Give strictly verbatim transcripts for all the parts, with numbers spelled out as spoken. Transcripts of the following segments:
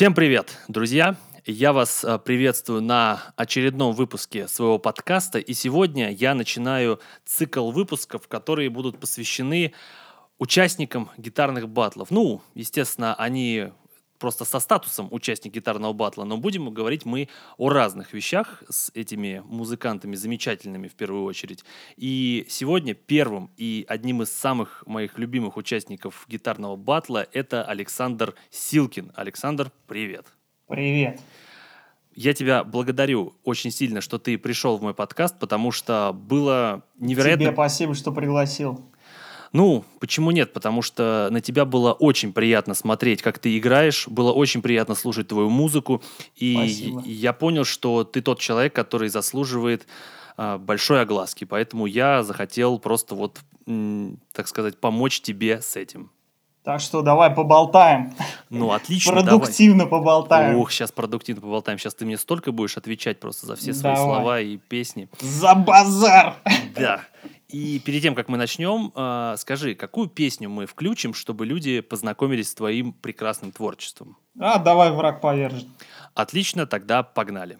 Всем привет, друзья! Я вас приветствую на очередном выпуске своего подкаста, и сегодня я начинаю цикл выпусков, которые будут посвящены участникам гитарных баттлов. Ну, естественно, они просто со статусом участник гитарного баттла, но будем говорить мы о разных вещах с этими музыкантами замечательными в первую очередь. И сегодня первым и одним из самых моих любимых участников гитарного баттла это Александр Силкин. Александр, привет! Привет! Я тебя благодарю очень сильно, что ты пришел в мой подкаст, потому что было невероятно... Тебе спасибо, что пригласил. Ну, почему нет? Потому что на тебя было очень приятно смотреть, как ты играешь, было очень приятно слушать твою музыку, и спасибо. Я понял, что ты тот человек, который заслуживает э, большой огласки, поэтому я захотел просто вот, м- так сказать, помочь тебе с этим. Так что давай поболтаем. Ну, отлично, продуктивно давай. поболтаем. Ох, сейчас продуктивно поболтаем. Сейчас ты мне столько будешь отвечать просто за все давай. свои слова и песни. За базар! Да. И перед тем, как мы начнем, э, скажи, какую песню мы включим, чтобы люди познакомились с твоим прекрасным творчеством? А, давай «Враг повержен». Отлично, тогда погнали.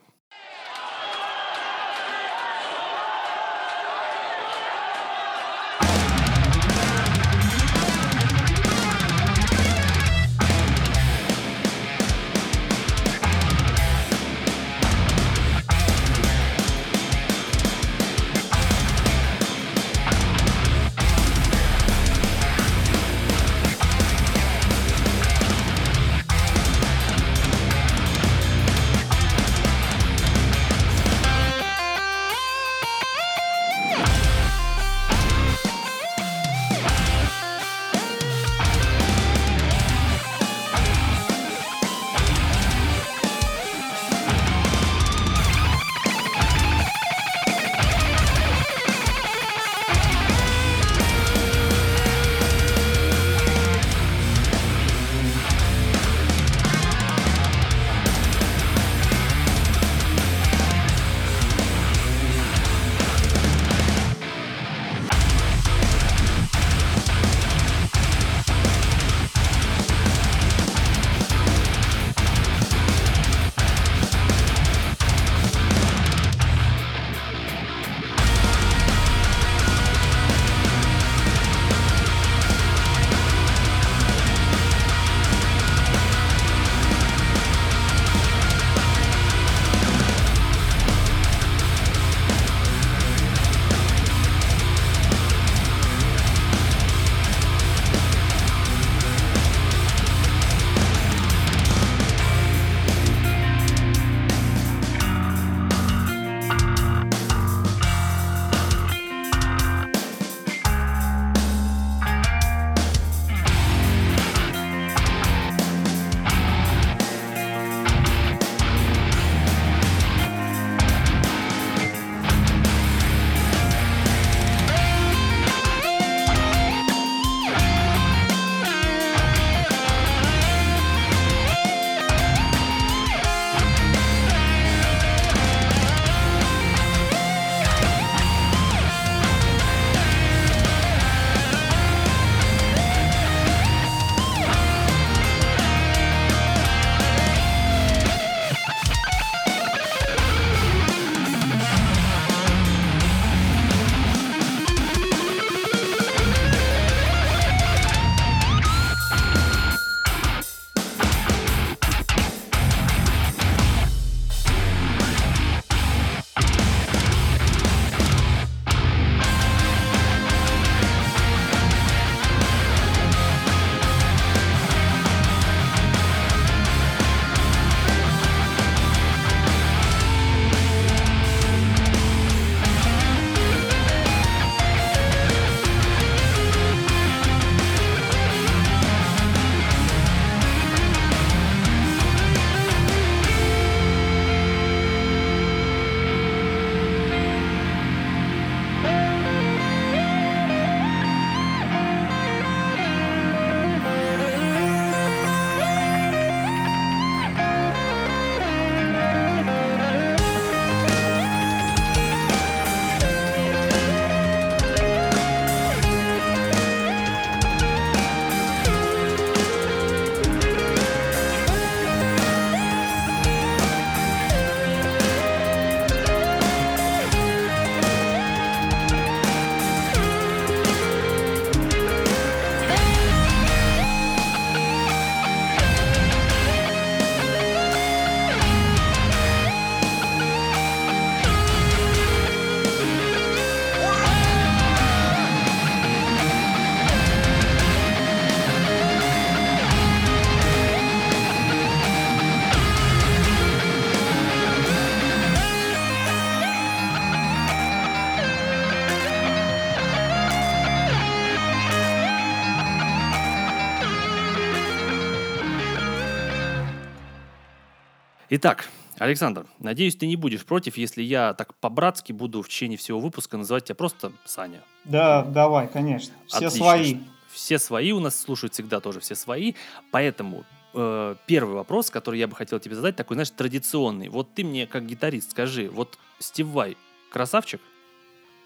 Итак, Александр, надеюсь, ты не будешь против, если я так по-братски буду в течение всего выпуска называть тебя просто Саня. Да, давай, конечно. Все Отлично. Свои. Все свои у нас слушают всегда тоже, все свои. Поэтому э, первый вопрос, который я бы хотел тебе задать, такой, знаешь, традиционный. Вот ты мне, как гитарист, скажи, вот Стив Вай красавчик?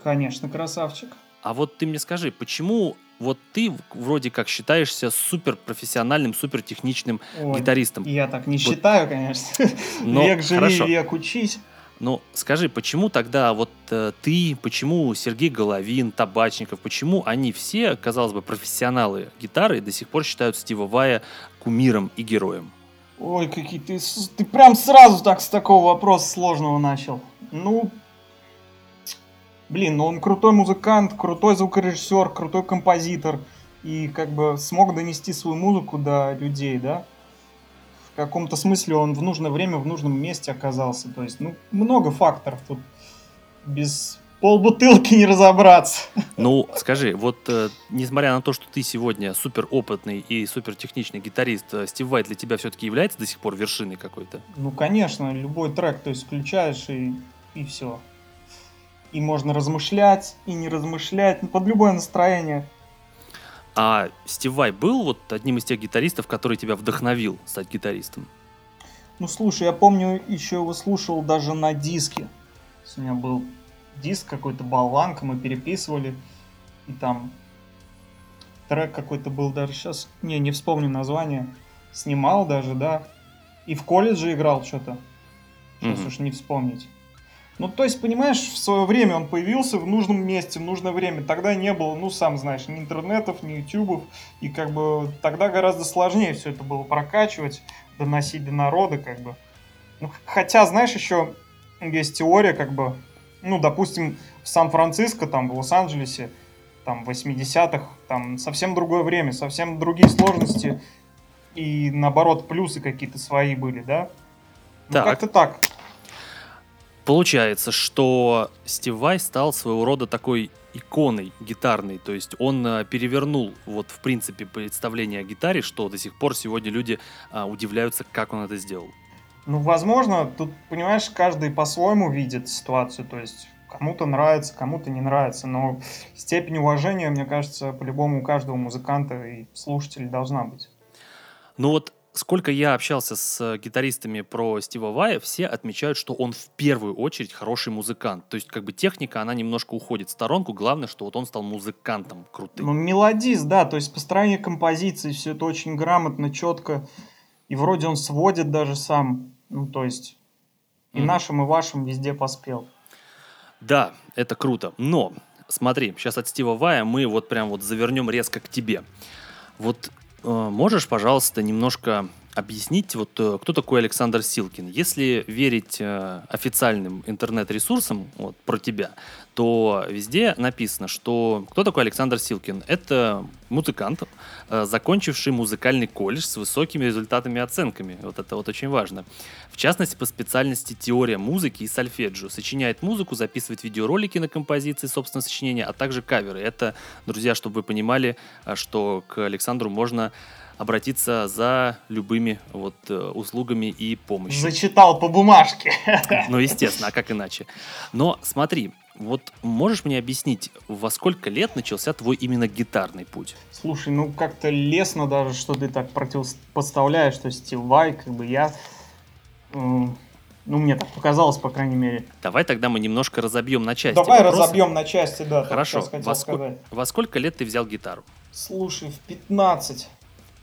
Конечно, красавчик. А вот ты мне скажи, почему вот ты вроде как считаешься суперпрофессиональным, супертехничным Ой, гитаристом? Я так не вот. считаю, конечно. Но, век живи, хорошо. Век учись. Но скажи, почему тогда вот э, ты, почему Сергей Головин, Табачников, почему они все, казалось бы, профессионалы гитары, до сих пор считают Стива Вая кумиром и героем? Ой, какие ты... Ты прям сразу так с такого вопроса сложного начал. Ну, блин, ну он крутой музыкант, крутой звукорежиссер, крутой композитор. И как бы смог донести свою музыку до людей, да? В каком-то смысле он в нужное время, в нужном месте оказался. То есть, ну, много факторов тут. Без полбутылки не разобраться. Ну, скажи, вот э, несмотря на то, что ты сегодня суперопытный и супертехничный гитарист, Стив Вай для тебя все-таки является до сих пор вершиной какой-то? Ну, конечно, любой трек, то есть, включаешь и, и все. И можно размышлять, и не размышлять, ну, под любое настроение. А Стив Вай был вот одним из тех гитаристов, который тебя вдохновил стать гитаристом? Ну, слушай, я помню, еще его слушал даже на диске. У меня был диск какой-то, болванка, мы переписывали. И там трек какой-то был даже сейчас. Не, не вспомню название. Снимал даже, да. И в колледже играл что-то. Сейчас mm-hmm. уж не вспомнить. Ну, то есть, понимаешь, в свое время он появился в нужном месте, в нужное время. Тогда не было, ну, сам знаешь, ни интернетов, ни ютубов. И как бы тогда гораздо сложнее все это было прокачивать, доносить до народа, как бы. Ну, хотя, знаешь, еще есть теория, как бы, ну, допустим, в Сан-Франциско, там, в Лос-Анджелесе, там, в восьмидесятых, там, совсем другое время, совсем другие сложности. И, наоборот, плюсы какие-то свои были, да? Ну, так. как-то так. Получается, что Стив Вай стал своего рода такой иконой гитарной, то есть он э, перевернул вот в принципе представление о гитаре, что до сих пор сегодня люди э, удивляются, как он это сделал. Ну, возможно, тут, понимаешь, каждый по-своему видит ситуацию, то есть кому-то нравится, кому-то не нравится, но степень уважения, мне кажется, по-любому у каждого музыканта и слушателя должна быть. Ну вот, сколько я общался с гитаристами про Стива Вая, все отмечают, что он в первую очередь хороший музыкант. То есть, как бы техника, она немножко уходит в сторонку. Главное, что вот он стал музыкантом крутым. Ну, мелодист, да. То есть, построение композиции, все это очень грамотно, четко. И вроде он сводит даже сам. Ну, то есть, и mm-hmm. нашим, и вашим везде поспел. Да, это круто. Но, смотри, сейчас от Стива Вая мы вот прям вот завернем резко к тебе. Вот... Можешь, пожалуйста, немножко объяснить, вот кто такой Александр Силкин? Если верить э, официальным интернет-ресурсам вот, про тебя, то везде написано, что кто такой Александр Силкин? Это музыкант, э, закончивший музыкальный колледж с высокими результатами и оценками. Вот это вот очень важно. В частности, по специальности теория музыки и сольфеджио. Сочиняет музыку, записывает видеоролики на композиции, собственно, сочинения, а также каверы. Это, друзья, чтобы вы понимали, что к Александру можно... обратиться за любыми вот, услугами и помощью. Зачитал по бумажке. Ну, естественно, а как иначе? Но смотри, вот можешь мне объяснить, во сколько лет начался твой именно гитарный путь? Слушай, ну как-то лестно даже, что ты так противопоставляешь, что Стив Вай, как бы я... Э, ну, мне так показалось, по крайней мере. Давай тогда мы немножко разобьем на части. Давай вопросы. разобьем на части, да. Хорошо. Во, ск- во сколько лет ты взял гитару? Слушай, в пятнадцать.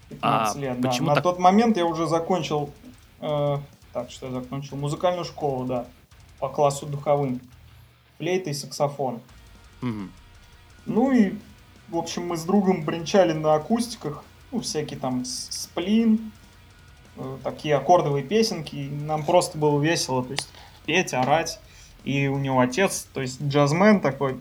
пятнадцать а лет, да. На так... тот момент я уже закончил, э, так что я закончил, музыкальную школу, да, по классу духовым, флейта и саксофон. Угу. Ну и, в общем, мы с другом бренчали на акустиках, ну, всякие там сплин, э, такие аккордовые песенки, и нам просто было весело, то есть петь, орать, и у него отец, то есть джазмен такой,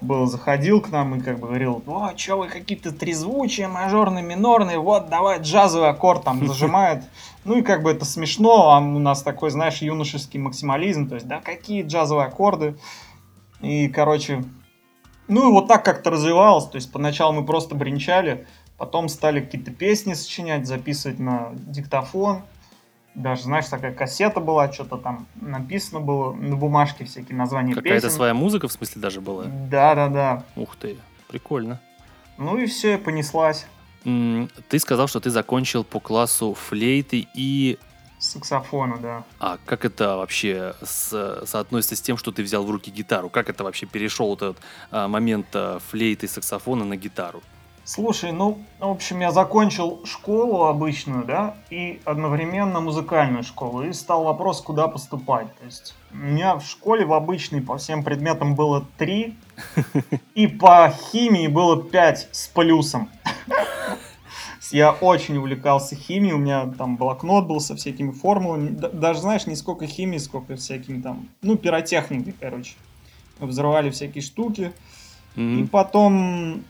был, заходил к нам и как бы говорил: о, чё вы какие-то трезвучие, мажорные, минорные, вот, давай джазовый аккорд там зажимает. Ну и как бы это смешно, а у нас такой, знаешь, юношеский максимализм, то есть, да, какие джазовые аккорды. И, короче, ну и вот так как-то развивалось, то есть поначалу мы просто бренчали, потом стали какие-то песни сочинять, записывать на диктофон. Даже, знаешь, такая кассета была, что-то там написано было на бумажке, всякие названия Какая-то песен. Какая-то своя музыка, в смысле, даже была? Да-да-да. Ух ты, прикольно. Ну и все, понеслась. М-м, ты сказал, что ты закончил по классу флейты и... Саксофона, да. А как это вообще со- соотносится с тем, что ты взял в руки гитару? Как это вообще перешел этот а, момент а, флейты и саксофона на гитару? Слушай, ну, в общем, я закончил школу обычную, да, и одновременно музыкальную школу, и стал вопрос, куда поступать. То есть у меня в школе в обычной по всем предметам было три, и по химии было пять с плюсом. Я очень увлекался химией, у меня там блокнот был со всякими формулами, даже, знаешь, не сколько химии, сколько всякими там, ну, пиротехникой, короче. Взрывали всякие штуки, mm-hmm. и потом...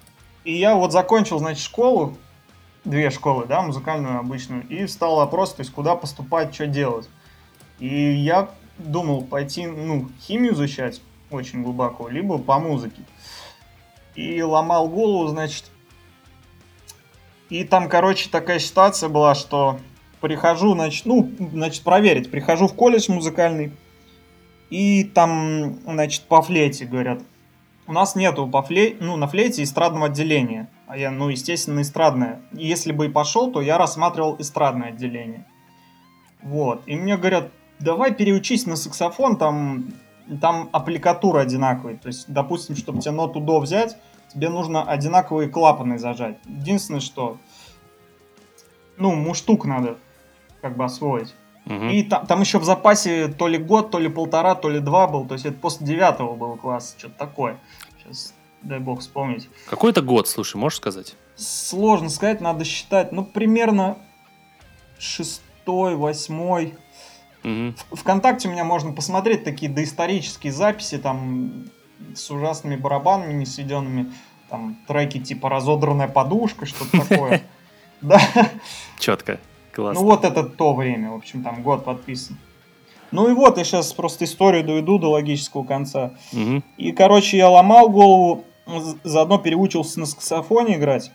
И я вот закончил, значит, школу, две школы, да, музыкальную, обычную, и встал вопрос, то есть, куда поступать, что делать. И я думал пойти, ну, химию изучать очень глубоко, либо по музыке. И ломал голову, значит. И там, короче, такая ситуация была, что прихожу, значит, ну, значит, проверить, прихожу в колледж музыкальный, и там, значит, по флейте говорят, у нас нету по флей... ну, на флейте эстрадного отделения. А я, ну, естественно, эстрадное. Если бы и пошел, то я рассматривал эстрадное отделение. Вот. И мне говорят, давай переучись на саксофон, там, там аппликатура одинаковая. То есть, допустим, чтобы тебе ноту до взять, тебе нужно одинаковые клапаны зажать. Единственное, что, ну, муштук надо как бы освоить. Угу. И там, там еще в запасе то ли год, то ли полтора, то ли два был. То есть это после девятого было класса, что-то такое. Сейчас, дай бог вспомнить. Какой это год, слушай, можешь сказать? Сложно сказать, надо считать. Ну, примерно шестой, восьмой. Угу. В- ВКонтакте у меня можно посмотреть такие доисторические записи, там, с ужасными барабанами несведенными. Там треки типа «Разодранная подушка», что-то такое. Да. Четко. Классно. Ну вот это то время, в общем, там год подписан. Ну и вот, я сейчас просто историю доведу до логического конца. Угу. И, короче, я ломал голову, заодно переучился на саксофоне играть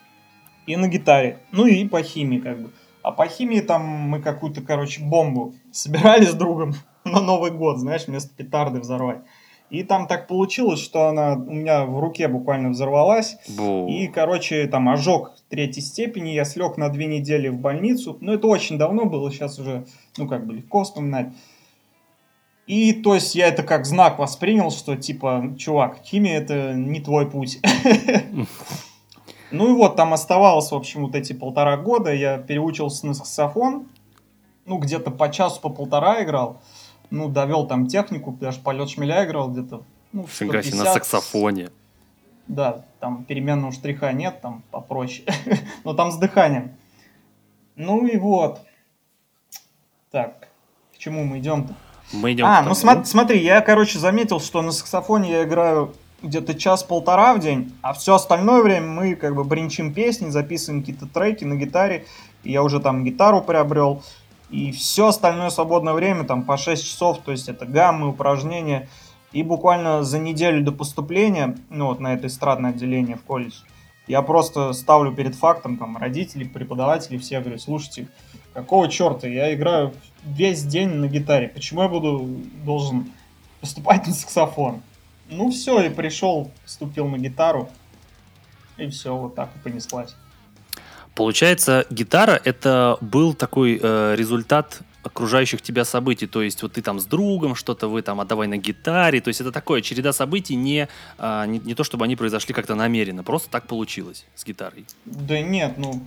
и на гитаре. Ну и по химии как бы. А по химии там мы какую-то, короче, бомбу собирали с другом на Новый год, знаешь, вместо петарды взорвать. И там так получилось, что она у меня в руке буквально взорвалась. Бу. И, короче, там ожог третьей степени. Я слег на две недели в больницу. Ну, это очень давно было, сейчас уже, ну, как бы легко вспоминать. И, то есть, я это как знак воспринял, что, типа, чувак, химия – это не твой путь. Ну, и вот, там оставалось, в общем, вот эти полтора года. Я переучился на саксофон. Ну, где-то по часу, по полтора играл. Ну, довел там технику, даже полет шмеля играл где-то. Ну, фига себе, на саксофоне. Да, там переменного штриха нет, там попроще. Но там с дыханием. Ну и вот. Так, к чему мы идем-то? Мы идем. А, ну см- смотри, я, короче, заметил, что на саксофоне я играю где-то час-полтора в день, а все остальное время мы как бы бринчим песни, записываем какие-то треки на гитаре. И я уже там гитару приобрел. И все остальное свободное время, там, по шесть часов, то есть это гаммы, упражнения. И буквально за неделю до поступления, ну, вот на это эстрадное отделение в колледж, я просто ставлю перед фактом, там, родители, преподаватели, все говорят, слушайте, какого черта, я играю весь день на гитаре, почему я буду, должен поступать на саксофон? Ну, все, и пришел, поступил на гитару, и все, вот так и понеслась. Получается, гитара — это был такой э, результат окружающих тебя событий. То есть вот ты там с другом, что-то вы там, а давай на гитаре. То есть это такое, череда событий, не, э, не, не то, чтобы они произошли как-то намеренно. Просто так получилось с гитарой. Да нет, ну,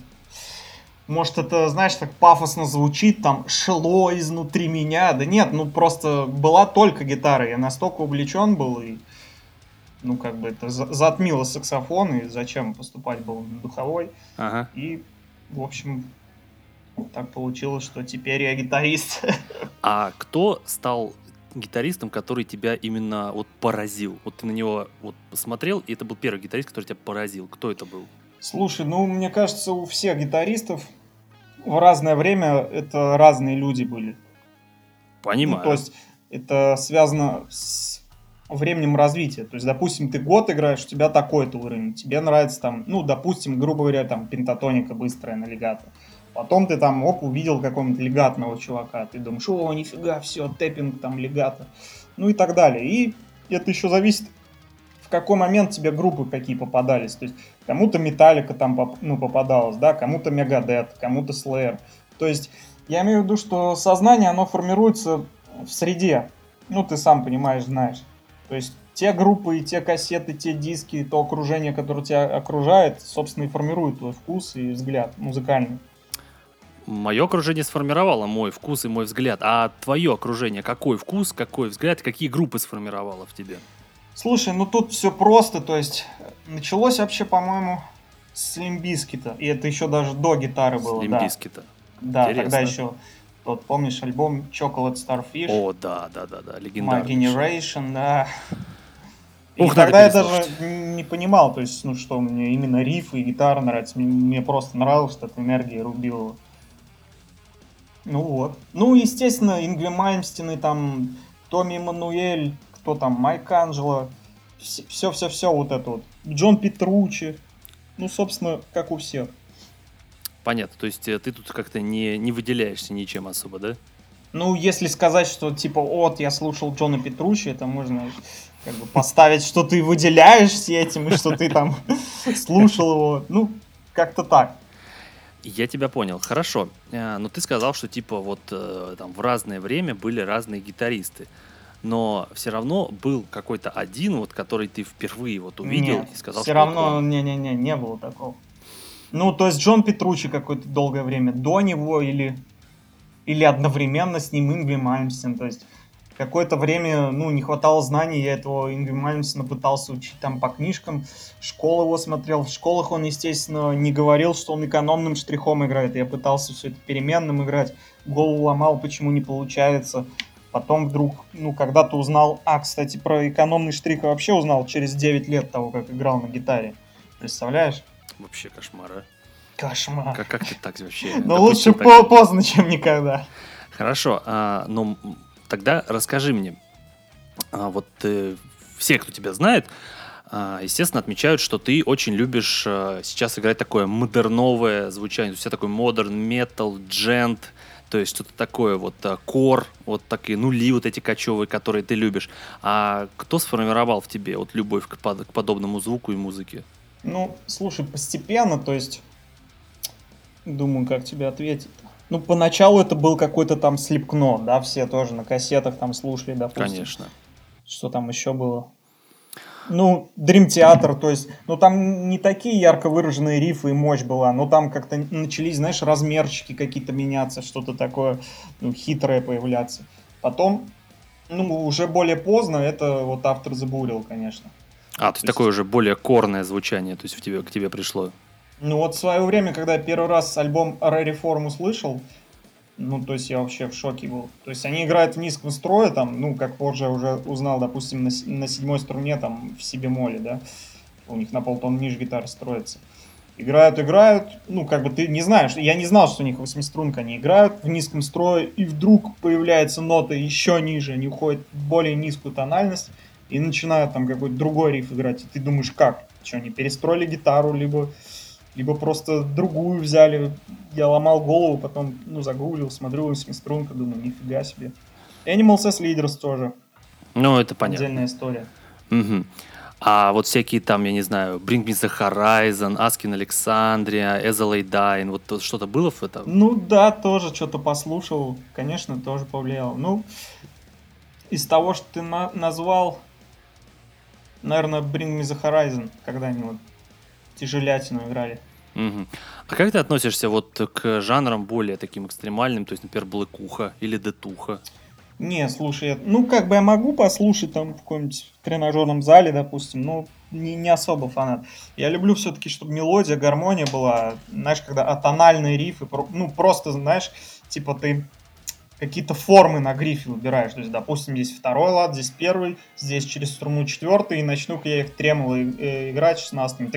может, это, знаешь, так пафосно звучит, там, шло изнутри меня. Да нет, ну, просто была только гитара. Я настолько увлечен был, и, ну, как бы это затмило саксофон, и зачем поступать было на духовой. Ага. И, в общем, так получилось, что теперь я гитарист. А кто стал гитаристом, который тебя именно вот поразил? Вот ты на него вот посмотрел, и это был первый гитарист, который тебя поразил. Кто это был? Слушай, ну, мне кажется, у всех гитаристов в разное время это разные люди были. Понимаю. Ну, то есть это связано с временем развития. То есть, допустим, ты год играешь, у тебя такой-то уровень. Тебе нравится там, ну, допустим, грубо говоря, там пентатоника быстрая на легато. Потом ты там, оп, увидел какого-нибудь легатного чувака. Ты думаешь, о, нифига, все, тэппинг там легата. Ну и так далее. И это еще зависит, в какой момент тебе группы какие попадались. То есть кому-то Металлика там, ну, попадалась, да, кому-то Мегадет, кому-то Слэйр. То есть я имею в виду, что сознание, оно формируется в среде. Ну, ты сам понимаешь, знаешь. То есть те группы, и те кассеты, те диски, и то окружение, которое тебя окружает, собственно, и формирует твой вкус и взгляд музыкальный. Мое окружение сформировало мой вкус и мой взгляд. А твое окружение, какой вкус, какой взгляд, какие группы сформировало в тебе? Слушай, ну тут все просто. То есть началось вообще, по-моему, с Лимбискита. И это еще даже до гитары с было. С Лимбискита. Да, да, тогда еще... Вот, помнишь альбом Chocolate Starfish? О, да, да, да, да, легендарный. My Generation, да. И Ух, тогда я даже не понимал, то есть, ну что, мне именно рифы и гитара нравятся. Мне, мне просто нравилась эта энергия Рубилова. Ну вот. Ну, естественно, Ингви Мальмстин, там, Томми Эммануэль, кто там, Майк Анджело, все-все-все вот это вот. Джон Петруччи, ну, собственно, как у всех. Понятно, то есть ты тут как-то не, не выделяешься ничем особо, да? Ну, если сказать, что типа, вот, я слушал Джона Петруччи, это можно как бы поставить, что ты выделяешься этим, и что ты там слушал его, ну, как-то так. Я тебя понял, хорошо, но ты сказал, что типа вот там в разное время были разные гитаристы, но все равно был какой-то один, вот, который ты впервые вот увидел Нет, и сказал, все что... все равно, не-не-не, не было такого. Ну, то есть Джон Петруччи какое-то долгое время до него или, или одновременно с ним Ингви Мальмстин. То есть какое-то время, ну, не хватало знаний, я этого Ингви Мальмстина пытался учить там по книжкам, школу его смотрел. В школах он, естественно, не говорил, что он экономным штрихом играет. Я пытался все это переменным играть, голову ломал, почему не получается. Потом вдруг, ну, когда-то узнал, а, кстати, про экономный штрих я вообще узнал через девять лет того, как играл на гитаре. Представляешь? Вообще кошмар, а? Кошмар. Как, как ты так вообще? Ну, лучше так... поздно, чем никогда. Хорошо, а, ну, тогда расскажи мне. А, вот э, все, кто тебя знает, а, естественно, отмечают, что ты очень любишь а, сейчас играть такое модерновое звучание. У тебя такой модерн, метал, джент, то есть что-то такое, вот кор, вот такие нули вот эти кочевые, которые ты любишь. А кто сформировал в тебе вот любовь к, под, к подобному звуку и музыке? Ну, слушай, постепенно, то есть, думаю, как тебе ответить. Ну, поначалу это был какой-то там Слепкно, да, все тоже на кассетах там слушали, допустим. Конечно. Что там еще было? Ну, Dream Theater, то есть, ну, там не такие ярко выраженные рифы и мощь была, но там как-то начались, знаешь, размерчики какие-то меняться, что-то такое, ну, хитрое появляться. Потом, ну, уже более поздно, это вот After the Burial, конечно. А, то есть такое уже более корное звучание, то есть в тебе, к тебе пришло. Ну вот в свое время, когда я первый раз альбом Рариформ услышал, ну то есть я вообще в шоке был. То есть они играют в низком строе, там, ну как позже я уже узнал, допустим, на, на седьмой струне, там в си бемоле, да, у них на полтона ниже гитара строится. Играют, играют, ну как бы ты не знаешь, я не знал, что у них восьмиструнка, они играют в низком строе, и вдруг появляется нота еще ниже, они уходят в более низкую тональность. И начинают там какой-то другой риф играть. И ты думаешь, как? Что, они перестроили гитару, либо, либо просто другую взяли. Я ломал голову, потом, ну, загуглил, смотрю, восьмиструнка, думаю, нифига себе. Animals as Leaders тоже. Ну, это понятно. Отдельная история. Угу. А вот всякие там, я не знаю, Bring Me the Horizon, Asking Alexandria, As A Lay Dying, вот что-то было в этом? Ну, да, тоже что-то послушал. Конечно, тоже повлияло. Ну, из того, что ты на- назвал... Наверное, Bring Me the Horizon, когда они вот тяжелятину играли. Угу. А как ты относишься вот к жанрам более таким экстремальным, то есть, например, блэкуха или детуха? Не, слушай, ну как бы я могу послушать там в каком-нибудь тренажерном зале, допустим, но не, не особо фанат. Я люблю все-таки, чтобы мелодия, гармония была, знаешь, когда атональные рифы, ну просто, знаешь, типа ты... какие-то формы на грифе выбираешь. То есть, допустим, здесь второй лад, здесь первый, здесь через струну четвертый, и начну-ка я их тремоло играть шестнадцатыми.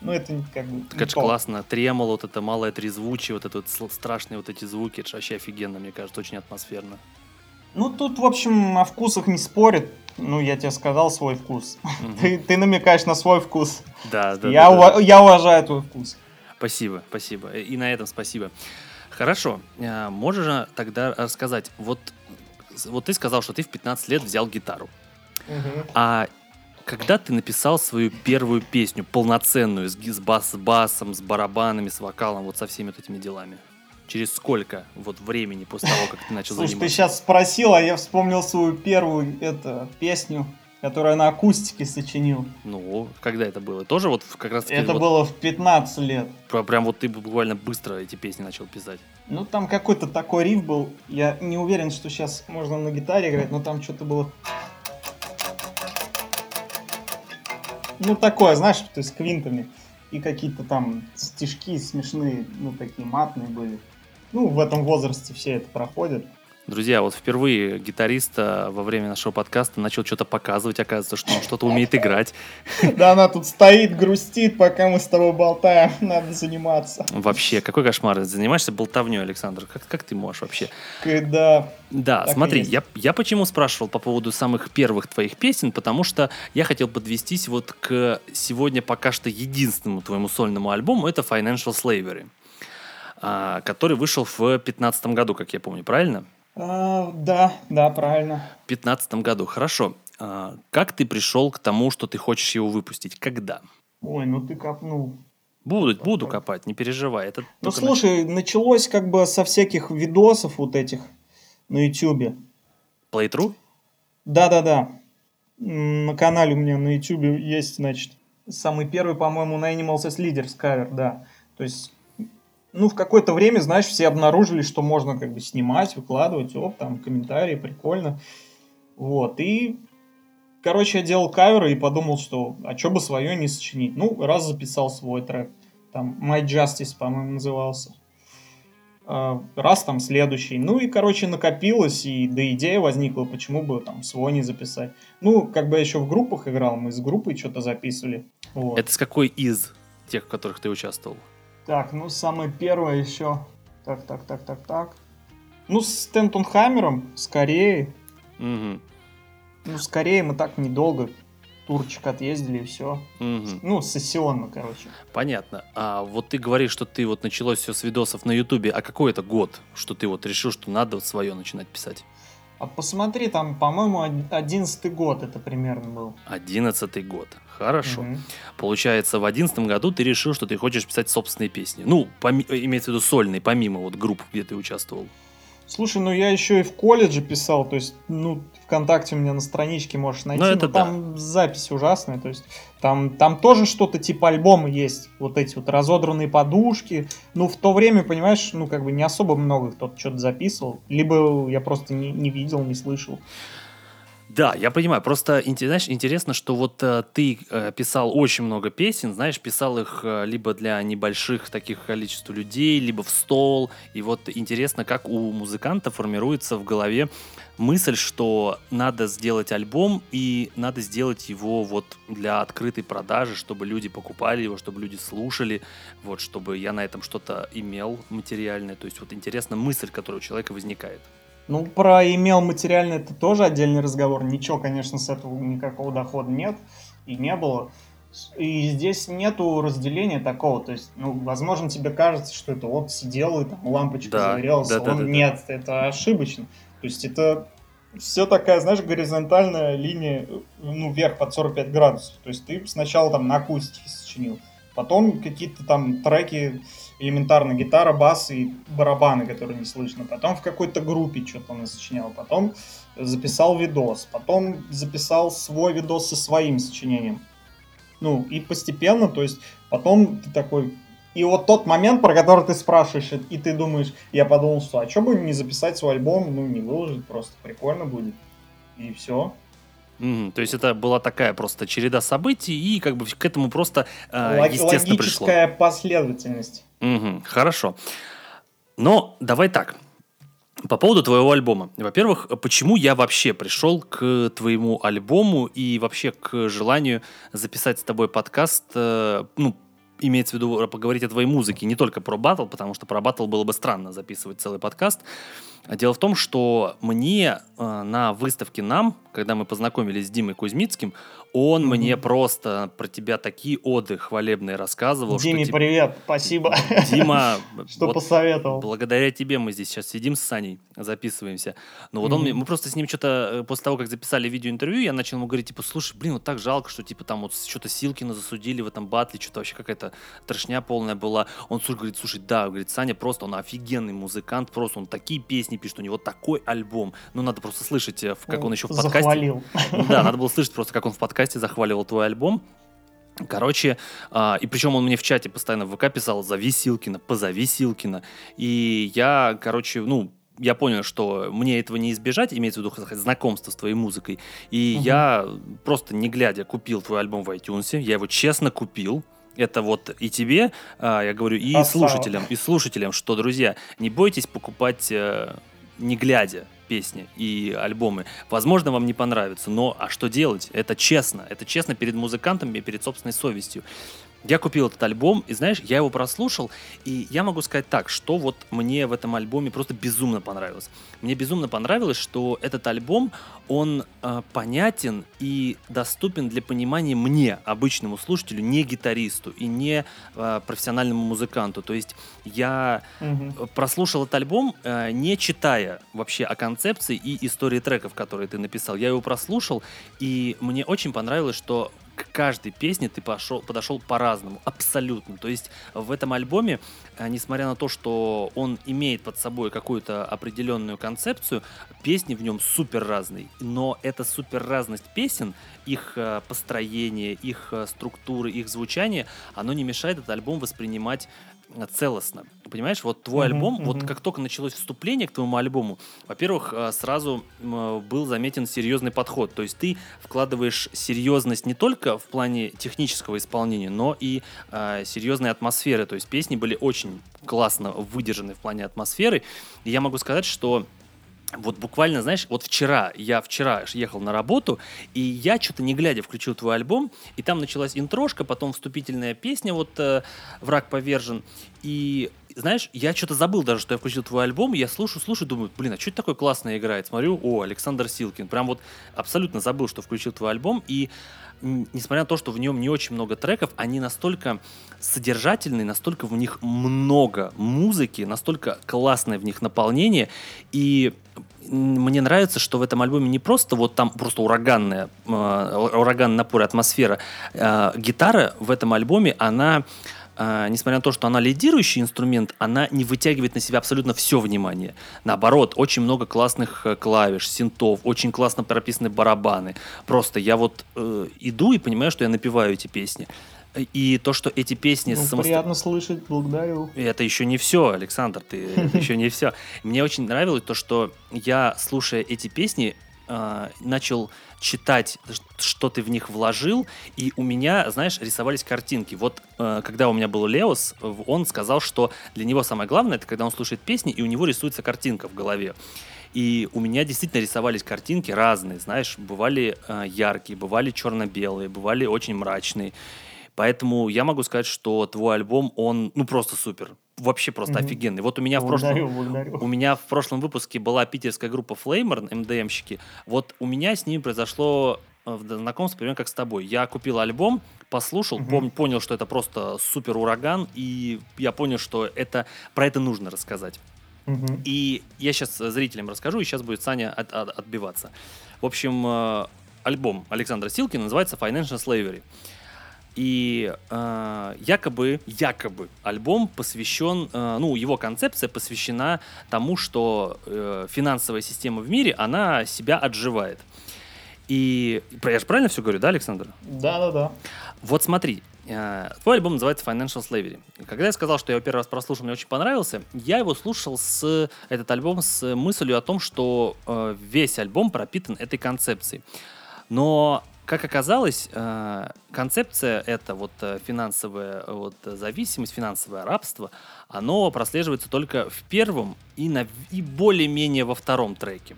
Ну, это как бы... Так это же классно. Тремоло, вот это малое трезвучие, вот это вот страшные вот эти звуки, это вообще офигенно, мне кажется, очень атмосферно. Ну, тут, в общем, о вкусах не спорят. Ну, я тебе сказал свой вкус. Ты намекаешь на свой вкус. Да, да. Я уважаю твой вкус. Спасибо, спасибо. И на этом спасибо. Хорошо. Можешь же тогда рассказать, вот, вот ты сказал, что ты в пятнадцать лет взял гитару. Угу. А когда ты написал свою первую песню, полноценную, с, бас, с басом, с барабанами, с вокалом, вот со всеми вот этими делами? Через сколько вот времени после того, как ты начал Слушай, заниматься? Слушай, ты сейчас спросил, а я вспомнил свою первую это, песню, которую на акустике сочинил. Ну, когда это было? Тоже вот как раз... Это вот, было в пятнадцать лет. Прям вот ты буквально быстро эти песни начал писать. Ну, там какой-то такой риф был. Я не уверен, что сейчас можно на гитаре играть, но там что-то было... Ну, такое, знаешь, то есть с квинтами. И какие-то там стишки смешные, ну, такие матные были. Ну, в этом возрасте все это проходит. Друзья, вот впервые гитарист во время нашего подкаста начал что-то показывать. Оказывается, что он что-то умеет играть. Да, она тут стоит, грустит, пока мы с тобой болтаем. Надо заниматься. Вообще, какой кошмар. Занимаешься болтовнёй, Александр. Как, как ты можешь вообще? Да. Да, смотри, я, я почему спрашивал по поводу самых первых твоих песен, потому что я хотел подвестись вот к сегодня пока что единственному твоему сольному альбому. Это Financial Slavery, который вышел в две тысячи пятнадцатом году, как я помню, правильно? Uh, да, да, правильно. В пятнадцатом году, хорошо. Uh, как ты пришел к тому, что ты хочешь его выпустить? Когда? Ой, ну ты копнул. Буду, буду копать, не переживай. Это ну слушай, нач... началось как бы со всяких видосов вот этих на Ютубе. Playthrough? Да, да, да. На канале у меня на Ютубе есть, значит, самый первый, по-моему, на Animals as Leaders кавер, да. То есть... Ну, в какое-то время, знаешь, все обнаружили, что можно как бы снимать, выкладывать, оп, там, комментарии, прикольно. Вот, и, короче, я делал каверы и подумал, что, а что бы свое не сочинить. Ну, раз записал свой трек, там, My Justice, по-моему, назывался. Раз, там, следующий. Ну, и, короче, накопилось, и да идея возникла, почему бы там свой не записать. Ну, как бы я еще в группах играл, мы с группой что-то записывали. Вот. Это с какой из тех, в которых ты участвовал? Так, ну самое первое еще. Так, так, так, так, так. Ну, с Тентон Хаммером скорее. Mm-hmm. Ну, скорее мы так недолго турчик отъездили и все. Mm-hmm. Ну, сессионно, короче. Понятно. А вот ты говоришь, что ты вот началось все с видосов на Ютубе. А какой это год, что ты вот решил, что надо вот свое начинать писать? А посмотри, там, по-моему, одиннадцатый год это примерно был. Одиннадцатый год, хорошо. Угу. Получается, в одиннадцатом году ты решил, что ты хочешь писать собственные песни. Ну, поми- имеется в виду сольные, помимо вот групп, где ты участвовал. Слушай, ну я еще и в колледже писал, то есть, ну, ВКонтакте у меня на страничке можешь найти, но, это но там да. запись ужасная, то есть, там, там тоже что-то типа альбома есть, вот эти вот разодранные подушки, ну, в то время, понимаешь, ну, как бы не особо много кто-то что-то записывал, либо я просто не, не видел, не слышал. Да, я понимаю, просто, знаешь, интересно, что вот э, ты э, писал очень много песен, знаешь, писал их э, либо для небольших таких количеств людей, либо в стол, и вот интересно, как у музыканта формируется в голове мысль, что надо сделать альбом, и надо сделать его вот для открытой продажи, чтобы люди покупали его, чтобы люди слушали, вот, чтобы я на этом что-то имел материальное, то есть вот интересна мысль, которая у человека возникает. Ну, про имел материально это тоже отдельный разговор. Ничего, конечно, с этого никакого дохода нет и не было. И здесь нету разделения такого. То есть, ну, возможно, тебе кажется, что это вот сидел и там лампочка да, загорелась. Да, да, Он, да, да, нет, да. Это ошибочно. То есть это все такая, знаешь, горизонтальная линия, ну, вверх под сорок пять градусов. То есть ты сначала там на акустике сочинил, потом какие-то там треки... элементарно гитара, бас и барабаны, которые не слышно. Потом в какой-то группе что-то он сочинял. Потом записал видос. Потом записал свой видос со своим сочинением. Ну, и постепенно, то есть, потом ты такой... И вот тот момент, про который ты спрашиваешь, и ты думаешь, я подумал, что, а что бы не записать свой альбом, ну, не выложить, просто прикольно будет. И все. Mm-hmm. То есть это была такая просто череда событий, и как бы к этому просто э, Лог- естественно пришло. Логическая последовательность. Mm-hmm. Хорошо. Но давай так. По поводу твоего альбома. Во-первых, почему я вообще пришел к твоему альбому и вообще к желанию записать с тобой подкаст, э, ну, имеется в виду поговорить о твоей музыке, не только про баттл, потому что про баттл было бы странно записывать целый подкаст. Дело в том, что мне э, на выставке «Нам», когда мы познакомились с Димой Кузьминским, он mm-hmm. мне просто про тебя такие оды хвалебные рассказывал. Диме, что, привет, тип... спасибо. Дима, что вот посоветовал. Благодаря тебе мы здесь сейчас сидим с Саней, записываемся. Но вот mm-hmm. он, мы просто с ним что-то, после того, как записали видеоинтервью, я начал ему говорить, типа, слушай, блин, вот так жалко, что типа там вот что-то Силкина засудили в этом батле, что-то вообще какая-то трешня полная была. Он говорит, слушай, да, говорит, Саня просто, он офигенный музыкант, просто он такие песни пишет, у него такой альбом. Ну, надо просто слышать, как он, он еще в подкасте... Захвалил. Да, надо было слышать просто, как он в подкасте захваливал твой альбом. Короче, э, и причем он мне в чате постоянно в ВК писал «Зови Силкина», «Позови Силкина». И я, короче, ну... я понял, что мне этого не избежать, имеется в виду знакомство с твоей музыкой. И угу. я просто, не глядя, купил твой альбом в iTunes. Я его честно купил. Это вот и тебе, я говорю, и а слушателям, сау. и слушателям, что, друзья, не бойтесь покупать, не глядя, песни и альбомы. Возможно, вам не понравится, но а что делать? Это честно. Это честно перед музыкантом и перед собственной совестью. Я купил этот альбом, и, знаешь, я его прослушал, и я могу сказать так, что вот мне в этом альбоме просто безумно понравилось. Мне безумно понравилось, что этот альбом, он э, понятен и доступен для понимания мне, обычному слушателю, не гитаристу и не э, профессиональному музыканту. То есть я угу. прослушал этот альбом, э, не читая вообще о концепции и истории треков, которые ты написал. Я его прослушал, и мне очень понравилось, что к каждой песне ты пошел, подошел по-разному, абсолютно. То есть в этом альбоме, несмотря на то, что он имеет под собой какую-то определенную концепцию, песни в нем супер разные. Но эта супер разность песен, их построение, их структуры, их звучание, оно не мешает этот альбом воспринимать целостно. Понимаешь, вот твой mm-hmm, альбом, mm-hmm. вот как только началось вступление к твоему альбому, во-первых, сразу был заметен серьезный подход. То есть ты вкладываешь серьезность не только в плане технического исполнения, но и э, серьезной атмосферы. То есть песни были очень классно выдержаны в плане атмосферы. И я могу сказать, что вот буквально, знаешь, вот вчера, я вчера ехал на работу, и я что-то не глядя включил твой альбом, и там началась интрошка, потом вступительная песня, вот э, «Враг повержен», и... знаешь, я что-то забыл даже, что я включил твой альбом, я слушаю, слушаю, думаю, блин, а что это такое классное играет? Смотрю, о, Александр Силкин. Прям вот абсолютно забыл, что включил твой альбом, и несмотря на то, что в нем не очень много треков, они настолько содержательные, настолько в них много музыки, настолько классное в них наполнение, и мне нравится, что в этом альбоме не просто вот там просто ураганная, э, ураганный напор и атмосфера. Э, гитара в этом альбоме, она... А, несмотря на то, что она лидирующий инструмент, она не вытягивает на себя абсолютно все внимание. Наоборот, очень много классных клавиш, синтов, очень классно прописаны барабаны. Просто я вот э, иду и понимаю, что я напеваю эти песни. И то, что эти песни... Ну, самосто... Приятно слышать, благодарю. Это еще не все, Александр, ты, это еще не все. Мне очень нравилось то, что я, слушая эти песни, э, начал... читать, что ты в них вложил, и у меня, знаешь, рисовались картинки. Вот э, когда у меня был Леос, он сказал, что для него самое главное, это когда он слушает песни, и у него рисуется картинка в голове. И у меня действительно рисовались картинки разные, знаешь, бывали э, яркие, бывали черно-белые, бывали очень мрачные. Поэтому я могу сказать, что твой альбом, он, ну, просто супер. Вообще просто mm-hmm. офигенный. Вот у меня, благодарю, в прошлом, благодарю. у меня в прошлом выпуске была питерская группа Флэмер, эм дэ эмщики. Вот у меня с ними произошло знакомство примерно как с тобой. Я купил альбом, послушал, mm-hmm. пом- понял, что это просто супер ураган, и я понял, что это, про это нужно рассказать. Mm-hmm. И я сейчас зрителям расскажу, и сейчас будет Саня от- от- отбиваться. В общем, альбом Александра Силкина называется Financial Slavery. И э, якобы, якобы альбом посвящен, э, ну, его концепция посвящена тому, что э, финансовая система в мире, она себя отживает. И я же правильно все говорю, да, Александр? Да, да, да. Вот смотри, э, твой альбом называется Financial Slavery. Когда я сказал, что я его первый раз прослушал, мне очень понравился, я его слушал, с, этот альбом, с мыслью о том, что э, весь альбом пропитан этой концепцией. Но... Как оказалось, концепция эта, вот финансовая вот, зависимость, финансовое рабство, оно прослеживается только в первом и, на, и более-менее во втором треке.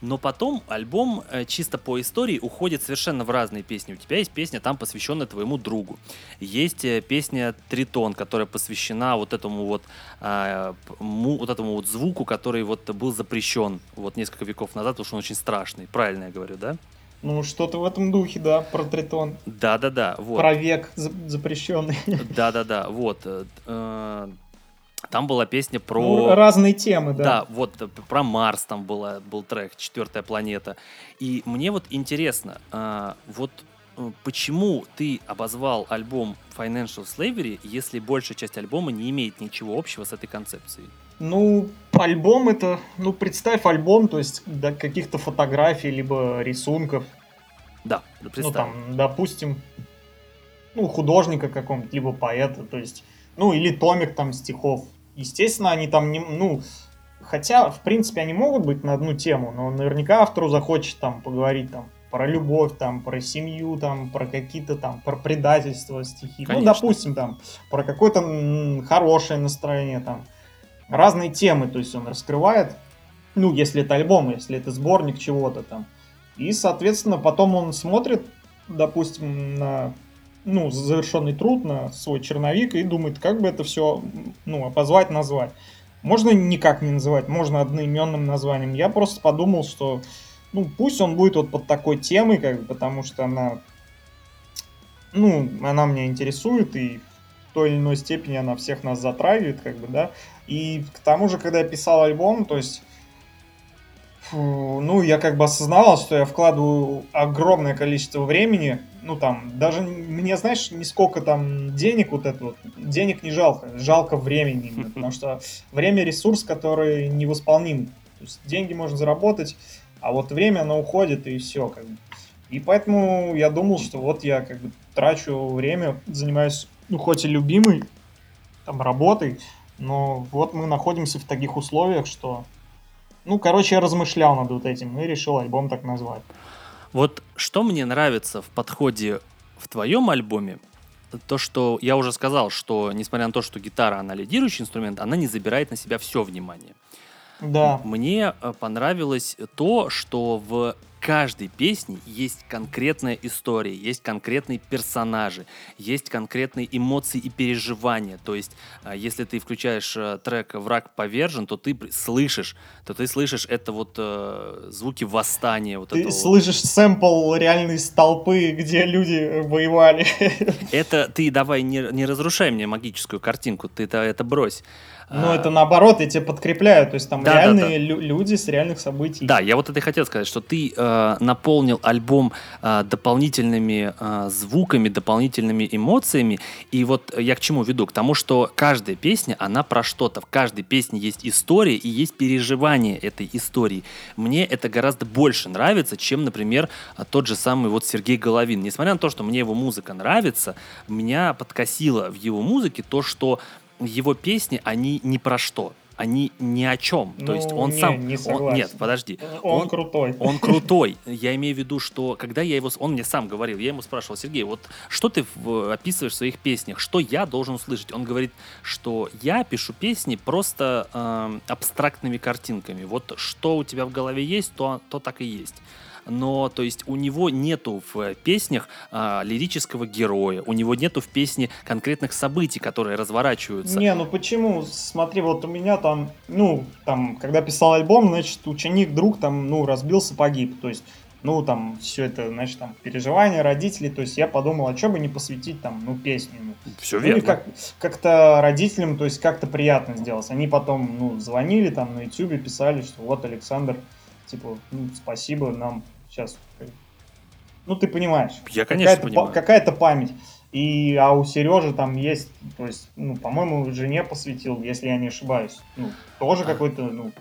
но потом альбом чисто по истории уходит совершенно в разные песни. У тебя есть песня, там посвященная твоему другу. Есть песня «Тритон», которая посвящена вот этому вот, э, му, вот этому вот звуку, который вот был запрещен вот несколько веков назад, потому что он очень страшный. Правильно я говорю, да? Ну, что-то в этом духе, да, про тритон. Да-да-да, вот. Про век запрещенный. Да-да-да, вот. Там была песня про... Ну, разные темы, да. Да, вот про Марс там была, был трек «Четвертая планета». И мне вот интересно, вот почему ты обозвал альбом Financial Slavery, если большая часть альбома не имеет ничего общего с этой концепцией? Ну, альбом это... Ну, представь альбом, то есть да, каких-то фотографий, либо рисунков. Да, да, представь. Ну, там, допустим, ну, художника какого-нибудь, либо поэта, то есть... Ну, или томик там стихов. Естественно, они там не... Ну, хотя, в принципе, они могут быть на одну тему, но наверняка автору захочет там поговорить там про любовь, там, про семью, там, про какие-то там, про предательство стихи. Конечно. Ну, допустим, там, про какое-то м- хорошее настроение, там. Разные темы, то есть он раскрывает, ну, если это альбом, если это сборник чего-то там. И, соответственно, потом он смотрит, допустим, на, ну, завершенный труд, на свой черновик и думает, как бы это все, ну, обозвать, назвать. Можно никак не называть, можно одноименным названием. Я просто подумал, что, ну, пусть он будет вот под такой темой, как бы, потому что она, ну, она меня интересует, и в той или иной степени она всех нас затравит, как бы, да. И к тому же, когда я писал альбом, то есть, фу, ну, я как бы осознавал, что я вкладываю огромное количество времени, ну, там, даже, мне, знаешь, нисколько там денег вот это вот, денег не жалко, жалко времени именно, потому что время — ресурс, который невосполним, то есть деньги можно заработать, а вот время, оно уходит, и все, как бы. И поэтому я думал, что вот я как бы трачу время, занимаюсь, ну, хоть и любимой, там, работой, но вот мы находимся в таких условиях, что... Ну, короче, я размышлял над вот этим и решил альбом так назвать. Вот что мне нравится в подходе в твоем альбоме, то, что я уже сказал, что, несмотря на то, что гитара, она лидирующий инструмент, она не забирает на себя все внимание. Да. Мне понравилось то, что в каждой песне есть конкретная история, есть конкретные персонажи, есть конкретные эмоции и переживания. То есть, если ты включаешь трек «Враг повержен», то ты слышишь, то ты слышишь это вот э, звуки восстания. Вот ты этого слышишь вот сэмпл реальной толпы, где люди воевали. Это ты давай не, не разрушай мне магическую картинку, ты это, это брось. Ну, это наоборот, я тебя подкрепляю, то есть там да, реальные да, да. Лю- люди с реальных событий. Да, я вот это и хотел сказать, что ты э, наполнил альбом э, дополнительными э, звуками, дополнительными эмоциями, и вот я к чему веду? К тому, что каждая песня, она про что-то, в каждой песне есть история и есть переживание этой истории. Мне это гораздо больше нравится, чем, например, тот же самый вот Сергей Головин. Несмотря на то, что мне его музыка нравится, меня подкосило в его музыке то, что его песни, они ни про что, они ни о чем. Ну, то есть он не, сам... Не он, нет, подожди. Он, он крутой. Он крутой. Я имею в виду, что когда я его... Он мне сам говорил, я ему спрашивал: Сергей, вот что ты описываешь в своих песнях? Что я должен услышать? Он говорит, что я пишу песни просто э, абстрактными картинками. Вот что у тебя в голове есть, то, то так и есть. Но, то есть, у него нету в песнях а, лирического героя, у него нету в песне конкретных событий, которые разворачиваются. Не, ну почему? Смотри, вот у меня там, ну, там, когда писал альбом, значит, ученик, друг там, ну, разбился, погиб, то есть, ну, там, все это, значит, там, переживания родителей, то есть, я подумал, а что бы не посвятить там, ну, песню. Все ну, верно. Как, как-то родителям, то есть, как-то приятно сделать. Они потом, ну, звонили там на Ютубе, писали, что вот, Александр, типа, ну, спасибо нам. Сейчас, ну ты понимаешь, я, конечно, какая-то, понимаю. Па- какая-то память. И, а у Сережи там есть, то есть, ну, по-моему, жене посвятил, если я не ошибаюсь. Ну, тоже а. какой-то, ну,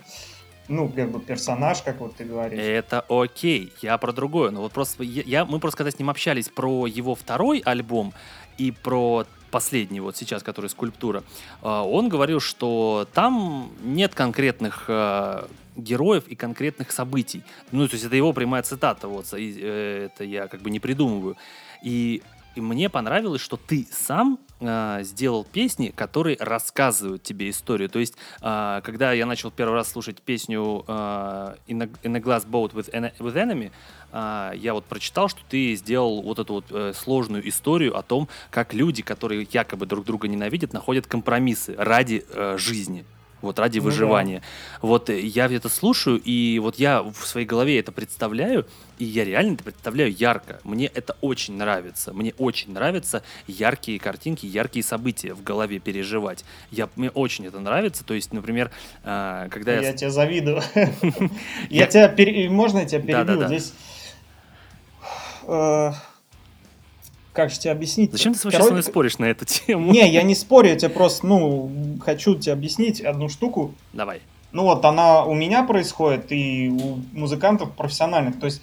ну, как бы персонаж, как вот ты говоришь. Это окей, я про другое. Но вот просто я, я, мы просто когда с ним общались про его второй альбом и про последний, вот сейчас, который «Скульптура», он говорил, что там нет конкретных героев и конкретных событий. Ну, то есть это его прямая цитата, вот, это я как бы не придумываю. И И мне понравилось, что ты сам э, сделал песни, которые рассказывают тебе историю. То есть, э, когда я начал первый раз слушать песню э, In a, in a Glass Boat with, an, with Enemy, э, я вот прочитал, что ты сделал вот эту вот э, сложную историю о том, как люди, которые якобы друг друга ненавидят, находят компромиссы ради э, жизни. Вот ради выживания. Mm-hmm. Вот я это слушаю, и вот я в своей голове это представляю, и я реально это представляю ярко. Мне это очень нравится. Мне очень нравятся яркие картинки, яркие события в голове переживать. Я, мне очень это нравится. То есть, например, э, когда я... Я тебя завидую. Я тебя... Можно я тебя перебью? Здесь... Как же тебе объяснить? Зачем ты вообще со мной споришь на эту тему? Не, я не спорю, я тебе просто, ну, хочу тебе объяснить одну штуку. Давай. Ну вот, она у меня происходит и у музыкантов профессиональных. То есть,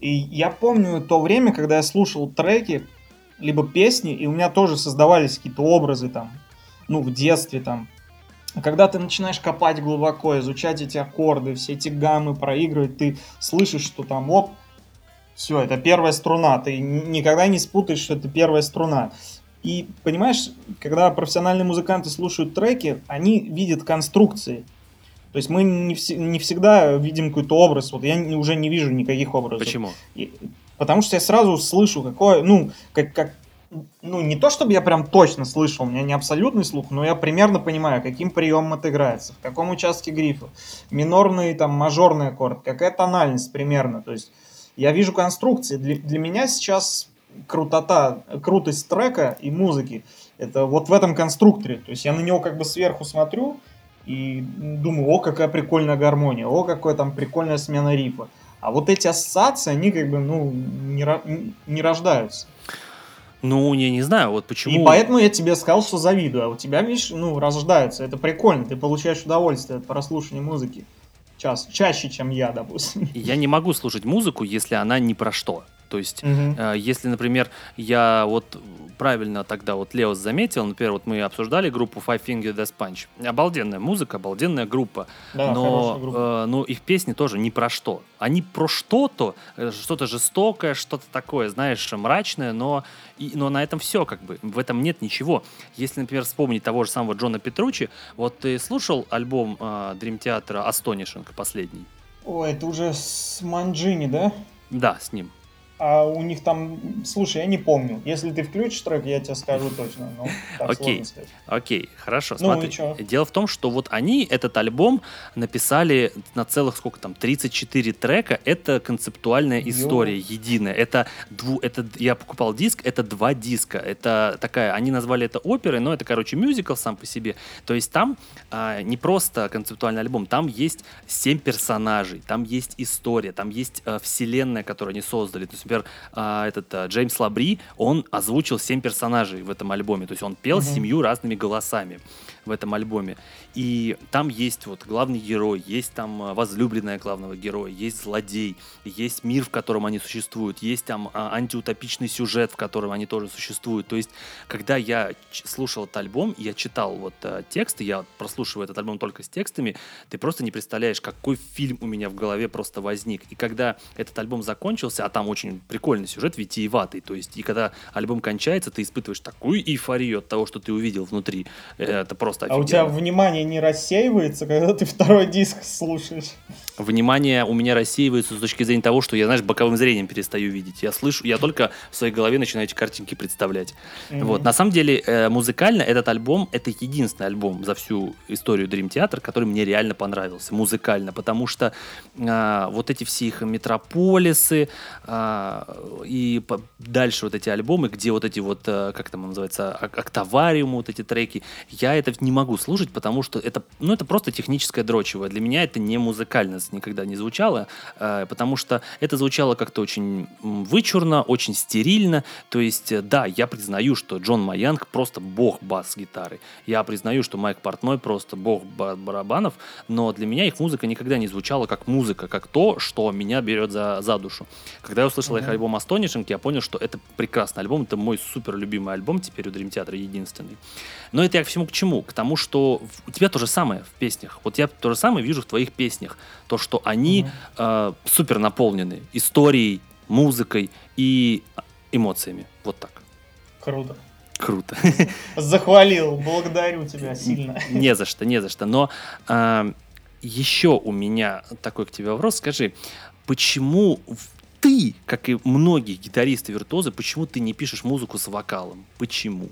и я помню то время, когда я слушал треки, либо песни, и у меня тоже создавались какие-то образы там, ну, в детстве там. Когда ты начинаешь копать глубоко, изучать эти аккорды, все эти гаммы проигрывать, ты слышишь, что там, оп, все, это первая струна. Ты никогда не спутаешь, что это первая струна. И, понимаешь, когда профессиональные музыканты слушают треки, они видят конструкции. То есть мы не, вс- не всегда видим какой-то образ. Вот я уже не вижу никаких образов. Почему? И, потому что я сразу слышу, какое... Ну, как, как, ну, не то, чтобы я прям точно слышал, у меня не абсолютный слух, но я примерно понимаю, каким приемом отыграется, в каком участке грифа, минорный, там, мажорный аккорд, какая тональность примерно, то есть... Я вижу конструкции. Для, для меня сейчас крутота, крутость трека и музыки это вот в этом конструкторе. То есть я на него как бы сверху смотрю и думаю, о, какая прикольная гармония, о, какая там прикольная смена рифа. А вот эти ассоциации, они как бы, ну, не, не рождаются. Ну, я не знаю, вот почему... И поэтому я тебе сказал, что завидую. А у тебя, видишь, ну, рождаются. Это прикольно, ты получаешь удовольствие от прослушивания музыки. Час, чаще, чем я, допустим. Я не могу слушать музыку, если она ни про что. То есть, mm-hmm. э, если, например, я вот правильно тогда вот Леос заметил, например, вот мы обсуждали группу Five Finger Death Punch. Обалденная музыка, обалденная группа. Да, но, группа. Э, но их песни тоже не про что. Они про что-то, что-то жестокое, что-то такое, знаешь, мрачное, но, и, но на этом все как бы. В этом нет ничего. Если, например, вспомнить того же самого Джона Петруччи, вот ты слушал альбом э, Dream Theater Astonishing последний? Ой, это уже с Манджини, да? Да, с ним. А у них там... Слушай, я не помню. Если ты включишь трек, я тебе скажу точно. Ну, окей, окей, хорошо. Ну, смотри. Дело в том, что вот они этот альбом написали на целых, сколько там, тридцать четыре трека. Это концептуальная история, Ё. единая. Это, дву, это... Я покупал диск, это два диска. Это такая... Они назвали это оперой, но это, короче, мюзикл сам по себе. То есть там а, не просто концептуальный альбом, там есть семь персонажей, там есть история, там есть а, вселенная, которую они создали. То есть например, этот Джеймс Лабри, он озвучил семь персонажей в этом альбоме. То есть он пел mm-hmm. семью разными голосами в этом альбоме. И там есть вот главный герой, есть там возлюбленная главного героя, есть злодей, есть мир, в котором они существуют, есть там антиутопичный сюжет, в котором они тоже существуют. То есть, когда я слушал этот альбом, я читал вот тексты, я прослушиваю этот альбом только с текстами, ты просто не представляешь, какой фильм у меня в голове просто возник. И когда этот альбом закончился, а там очень прикольный сюжет, витиеватый. То есть, и когда альбом кончается, ты испытываешь такую эйфорию от того, что ты увидел внутри. Это просто офигенно. А у тебя внимание не рассеивается, когда ты второй диск слушаешь? Внимание у меня рассеивается с точки зрения того, что я, знаешь, боковым зрением перестаю видеть. Я слышу, я только в своей голове начинаю эти картинки представлять. Mm-hmm. Вот. На самом деле, музыкально этот альбом, это единственный альбом за всю историю Dream Theater, который мне реально понравился музыкально, потому что а, вот эти все их метрополисы, а, и дальше вот эти альбомы, где вот эти вот, как там называется, октавариумы, вот эти треки, я это не могу слушать, потому что это, ну, это просто техническое дрочево. Для меня это не музыкальность никогда не звучало, потому что это звучало как-то очень вычурно, очень стерильно. То есть, да, я признаю, что Джон Майянг просто бог бас-гитары. Я признаю, что Майк Портной просто бог барабанов, но для меня их музыка никогда не звучала как музыка, как то, что меня берет за, за душу. Когда я услышал слышал их альбом Astonishing, я понял, что это прекрасный альбом, это мой супер любимый альбом теперь у Dream Theater, единственный. Но это я к всему к чему? К тому, что у тебя то же самое в песнях. Вот я то же самое вижу в твоих песнях. То, что они mm-hmm. э, супер наполнены историей, музыкой и эмоциями. Вот так. Круто. Круто. Захвалил, благодарю тебя сильно. Не за что, не за что. Но э, еще у меня такой к тебе вопрос. Скажи, почему ты, как и многие гитаристы-виртуозы, почему ты не пишешь музыку с вокалом? Почему?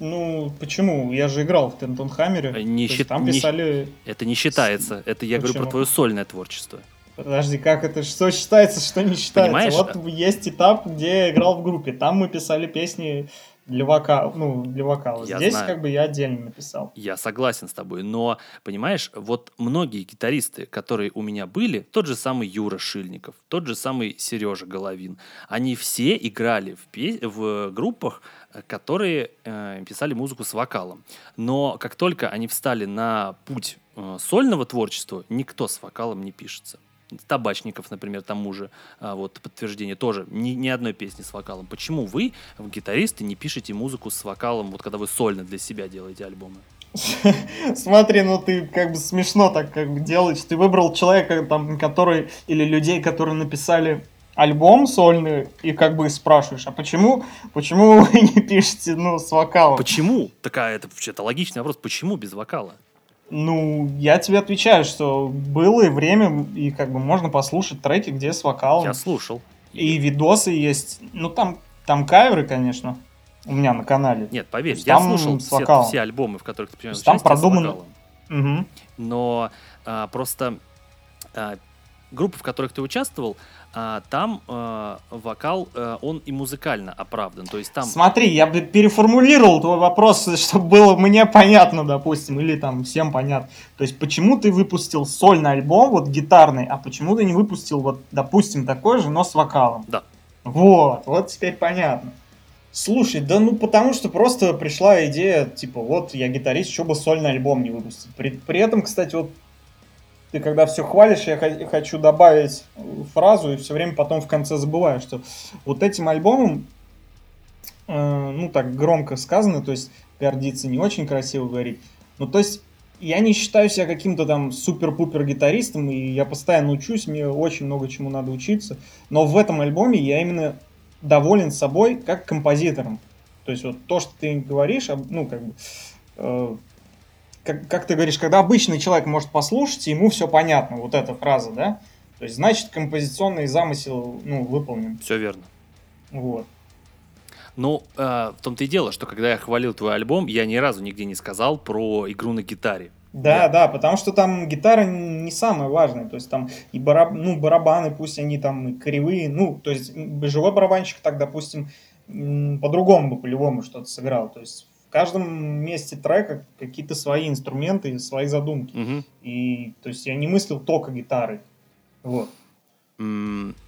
Ну, почему? Я же играл в Тентон Хаммере. Не счит... Там писали... Не... Это не считается. Это я почему? Говорю про твое сольное творчество. Подожди, как это? Что считается, что не считается? Понимаешь? Вот есть этап, где я играл в группе. Там мы писали песни... Для вокала, ну, для вокала. Я Здесь знаю. Как бы я отдельно написал. Я согласен с тобой, но, понимаешь, вот многие гитаристы, которые у меня были, тот же самый Юра Шильников, тот же самый Сережа Головин, они все играли в, пес... в группах, которые э, писали музыку с вокалом. Но как только они встали на путь э, сольного творчества, никто с вокалом не пишется. Табачников, например, тому же вот, подтверждение тоже ни, ни одной песни с вокалом. Почему вы, гитаристы, не пишете музыку с вокалом, вот когда вы сольно для себя делаете альбомы? Смотри, ну ты как бы смешно так как бы делаешь. Ты выбрал человека, там, который или людей, которые написали альбом сольный, и как бы спрашиваешь, а почему, почему вы не пишете ну, с вокалом? Почему? Такая, это, это логичный вопрос. Почему без вокала? Ну, я тебе отвечаю, что было и время, и как бы можно послушать треки, где с вокалом. Я слушал. И видосы есть. Ну, там, там каверы, конечно, у меня на канале. Нет, поверь, я слушал все, все альбомы, в которых ты принимаешь участие, продумано... с вокалом. Угу. Но а, просто а, группы, в которых ты участвовал, а, там а, вокал, а, он и музыкально оправдан. То есть там... Смотри, я бы переформулировал твой вопрос, чтобы было мне понятно, допустим, или там всем понятно. То есть почему ты выпустил сольный альбом, вот гитарный, а почему ты не выпустил, вот, допустим, такой же, но с вокалом? Да. Вот, вот теперь понятно. Слушай, да ну потому что просто пришла идея, типа, вот я гитарист, что бы сольный альбом не выпустить. При, при этом, кстати, вот ты когда все хвалишь, я хочу добавить фразу, и все время потом в конце забываю, что вот этим альбомом, э, ну так громко сказано, то есть гордиться не очень красиво говорить, но то есть я не считаю себя каким-то там супер-пупер гитаристом, и я постоянно учусь, мне очень много чему надо учиться, но в этом альбоме я именно доволен собой как композитором. То есть вот то, что ты говоришь, ну как бы... Э, Как, как ты говоришь, когда обычный человек может послушать, ему все понятно, вот эта фраза, да? То есть, значит, композиционный замысел, ну, выполнен. Все верно. Вот. Ну, э, в том-то и дело, что когда я хвалил твой альбом, я ни разу нигде не сказал про игру на гитаре. Да, я... да, потому что там гитара не самая важная, то есть там и бараб... ну, барабаны, пусть они там и кривые, ну, то есть живой барабанщик так, допустим, по-другому бы, по-любому что-то сыграл, то есть... В каждом месте трека какие-то свои инструменты, свои задумки. Угу. И, то есть я не мыслил только гитарой. Вот.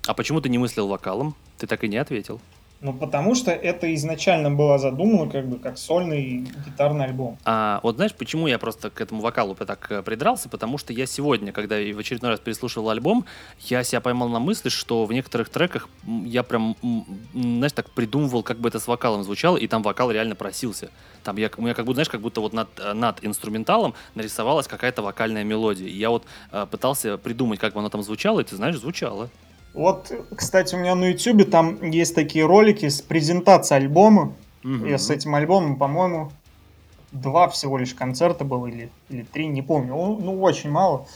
А почему ты не мыслил вокалом? Ты так и не ответил. Ну, потому что это изначально было задумано как бы как сольный гитарный альбом. А вот знаешь, почему я просто к этому вокалу так придрался? Потому что я сегодня, когда в очередной раз переслушал альбом, я себя поймал на мысли, что в некоторых треках я прям, знаешь, так придумывал, как бы это с вокалом звучало, и там вокал реально просился. Там я, у меня как будто, знаешь, как будто вот над, над инструменталом нарисовалась какая-то вокальная мелодия. И я вот э, пытался придумать, как бы оно там звучало, и ты знаешь, звучало. Вот, кстати, у меня на Ютубе там есть такие ролики с презентацией альбома. Mm-hmm. Я с этим альбомом, по-моему, два всего лишь концерта было, или, или три, не помню. Ну, ну, очень мало.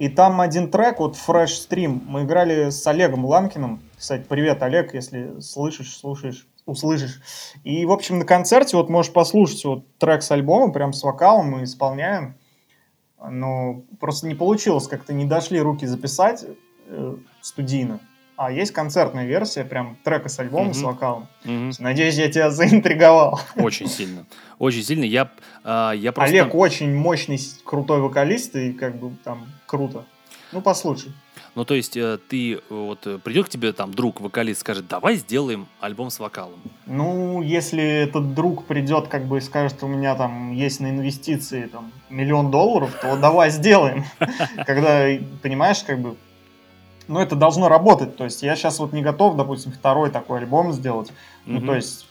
И там один трек, вот Fresh Stream, мы играли с Олегом Ланкиным. Кстати, привет, Олег, если слышишь, слушаешь, услышишь. И, в общем, на концерте вот можешь послушать вот трек с альбома, прям с вокалом мы исполняем. Но просто не получилось, как-то не дошли руки записать студийно. А есть концертная версия прям трека с альбомом, mm-hmm. с вокалом. Mm-hmm. Надеюсь, я тебя заинтриговал. Очень сильно. Очень сильно. Я, э, я просто... Олег очень мощный, крутой вокалист, и как бы там круто. Ну, послушай. Ну, то есть, э, ты вот придет к тебе там друг, вокалист, скажет, давай сделаем альбом с вокалом. Ну, если этот друг придет, как бы, и скажет, у меня там есть на инвестиции там миллион долларов, то давай сделаем. Когда, понимаешь, как бы, но это должно работать, то есть я сейчас вот не готов, допустим, второй такой альбом сделать, mm-hmm. ну, то есть,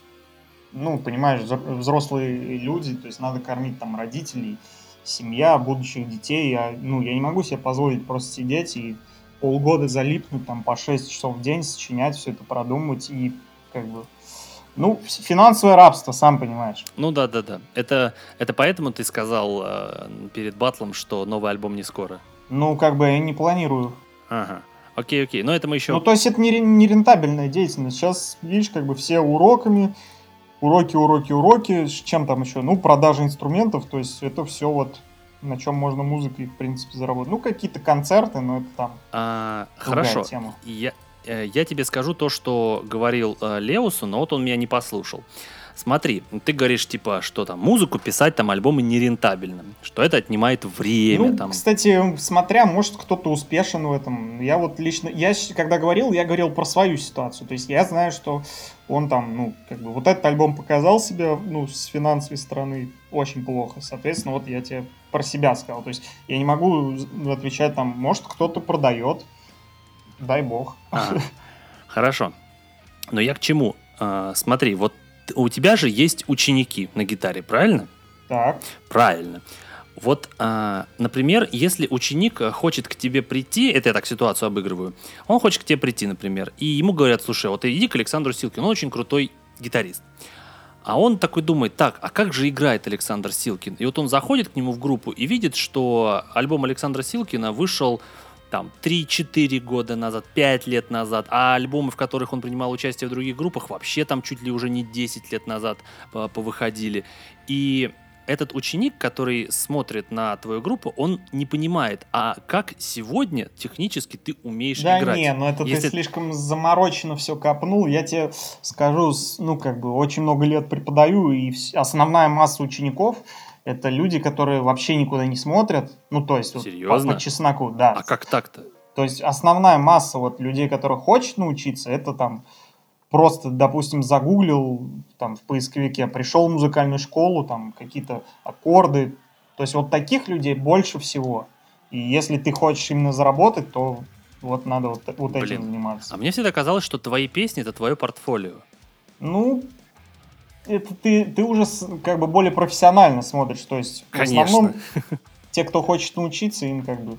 ну, понимаешь, взрослые люди, то есть надо кормить там родителей, семья, будущих детей, я, ну, я не могу себе позволить просто сидеть и полгода залипнуть там по шесть часов в день, сочинять все это, продумывать и как бы Ну, финансовое рабство, сам понимаешь. Ну да, да, да. Это, это поэтому ты сказал э, перед баттлом, что новый альбом не скоро? Ну, как бы я не планирую. Ага. Окей, окей. Но это мы еще... Ну, то есть это не, не рентабельная деятельность. Сейчас, видишь, как бы все уроками, уроки, уроки, уроки. Чем там еще? Ну, продажа инструментов. То есть это все вот, на чем можно музыкой, в принципе, заработать. Ну, какие-то концерты, но это там а, другая хорошо. Тема. Я... Я тебе скажу то, что говорил э, Леосу, но вот он меня не послушал. Смотри, ты говоришь, типа, что там музыку писать, там альбомы нерентабельно, что это отнимает время. Ну, там. Кстати, смотря, может, кто-то успешен в этом. Я вот лично, я когда говорил, я говорил про свою ситуацию. То есть я знаю, что он там, ну, как бы, вот этот альбом показал себя, ну, с финансовой стороны очень плохо. Соответственно, вот я тебе про себя сказал. То есть я не могу отвечать там, может, кто-то продает. Дай бог. А, хорошо. Но я к чему? А, смотри, вот у тебя же есть ученики на гитаре, правильно? Так. Правильно. Вот, а, например, если ученик хочет к тебе прийти, это я так ситуацию обыгрываю, он хочет к тебе прийти, например, и ему говорят, слушай, вот иди к Александру Силкину, он очень крутой гитарист. А он такой думает, так, а как же играет Александр Силкин? И вот он заходит к нему в группу и видит, что альбом Александра Силкина вышел... там, три-четыре года назад, пять лет назад, а альбомы, в которых он принимал участие в других группах, вообще там чуть ли уже не десять лет назад повыходили. И этот ученик, который смотрит на твою группу, он не понимает, а как сегодня технически ты умеешь да играть. Да не, но это Если... ты слишком заморочено все копнул. Я тебе скажу, ну, как бы, очень много лет преподаю, и основная масса учеников... Это люди, которые вообще никуда не смотрят. Ну, то есть, вот, по, по чесноку, да. А как так-то? То есть, основная масса вот, людей, которые хочет научиться, это там просто, допустим, загуглил там, в поисковике, пришел в музыкальную школу, там какие-то аккорды. То есть, вот таких людей больше всего. И если ты хочешь именно заработать, то вот надо вот, вот этим заниматься. А мне всегда казалось, что твои песни — это твое портфолио. Ну... Это ты, ты уже как бы более профессионально смотришь, то есть Конечно. В основном те, кто хочет научиться, им как бы...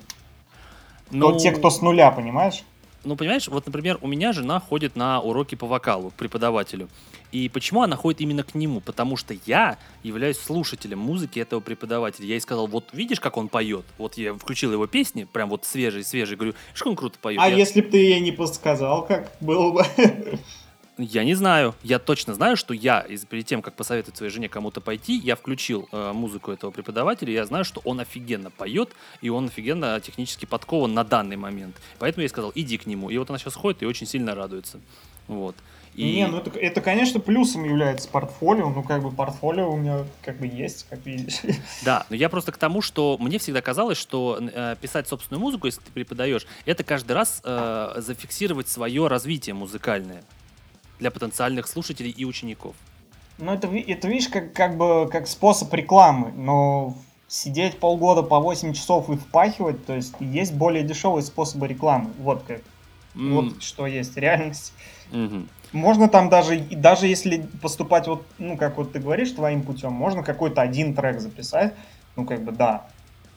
Ну, то, те, кто с нуля, понимаешь? Ну, понимаешь, вот, например, у меня жена ходит на уроки по вокалу к преподавателю. И почему она ходит именно к нему? Потому что я являюсь слушателем музыки этого преподавателя. Я ей сказал, вот видишь, как он поет? Вот я включил его песни, прям вот свежие-свежие, говорю, что он круто поет. А я... если бы ты ей не подсказал, как было бы... Я не знаю. Я точно знаю, что я, перед тем, как посоветовать своей жене кому-то пойти, я включил э, музыку этого преподавателя, и я знаю, что он офигенно поет, и он офигенно технически подкован на данный момент. Поэтому я ей сказал, иди к нему. И вот она сейчас ходит и очень сильно радуется. Вот. И... Не, ну это, это, конечно, плюсом является портфолио. Ну, как бы портфолио у меня как бы есть, как видишь. Да, но я просто к тому, что мне всегда казалось, что э, писать собственную музыку, если ты преподаешь, это каждый раз э, зафиксировать свое развитие музыкальное для потенциальных слушателей и учеников. Ну, это, это видишь, как, как бы как способ рекламы, но сидеть полгода по восемь часов и впахивать, то есть есть более дешевые способы рекламы. Вот как. Mm. Вот что есть реальность. Mm-hmm. Можно там даже, даже если поступать, вот, ну, как вот ты говоришь, твоим путем, можно какой-то один трек записать, ну, как бы, да,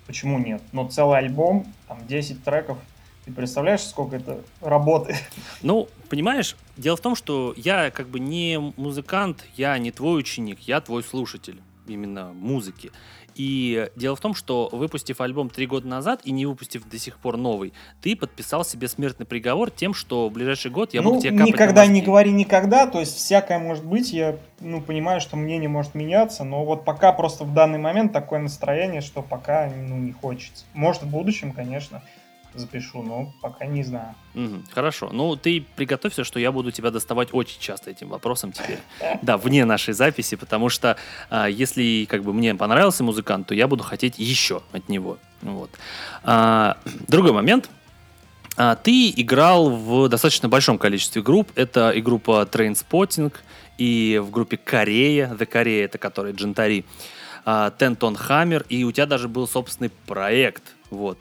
почему нет? Но целый альбом, там, десять треков, ты представляешь, сколько это работы? Ну, понимаешь, дело в том, что я как бы не музыкант, я не твой ученик, я твой слушатель именно музыки. И дело в том, что выпустив альбом три года назад и не выпустив до сих пор новый, ты подписал себе смертный приговор тем, что в ближайший год я ну, буду тебе капать на мозги. Ну, никогда не говори никогда, то есть всякое может быть, я ну, понимаю, что мнение может меняться, но вот пока просто в данный момент такое настроение, что пока ну, не хочется. Может, в будущем, конечно, запишу, но пока не знаю. Угу, хорошо. Ну, ты приготовься, что я буду тебя доставать очень часто этим вопросом теперь. Да, вне нашей записи, потому что а, если как бы мне понравился музыкант, то я буду хотеть еще от него. Вот. А, другой момент. А, ты играл в достаточно большом количестве групп. Это и группа Trainspotting, и в группе Корея. The Korea, это которая Джентари. Тентон Хаммер. И у тебя даже был собственный проект. Вот.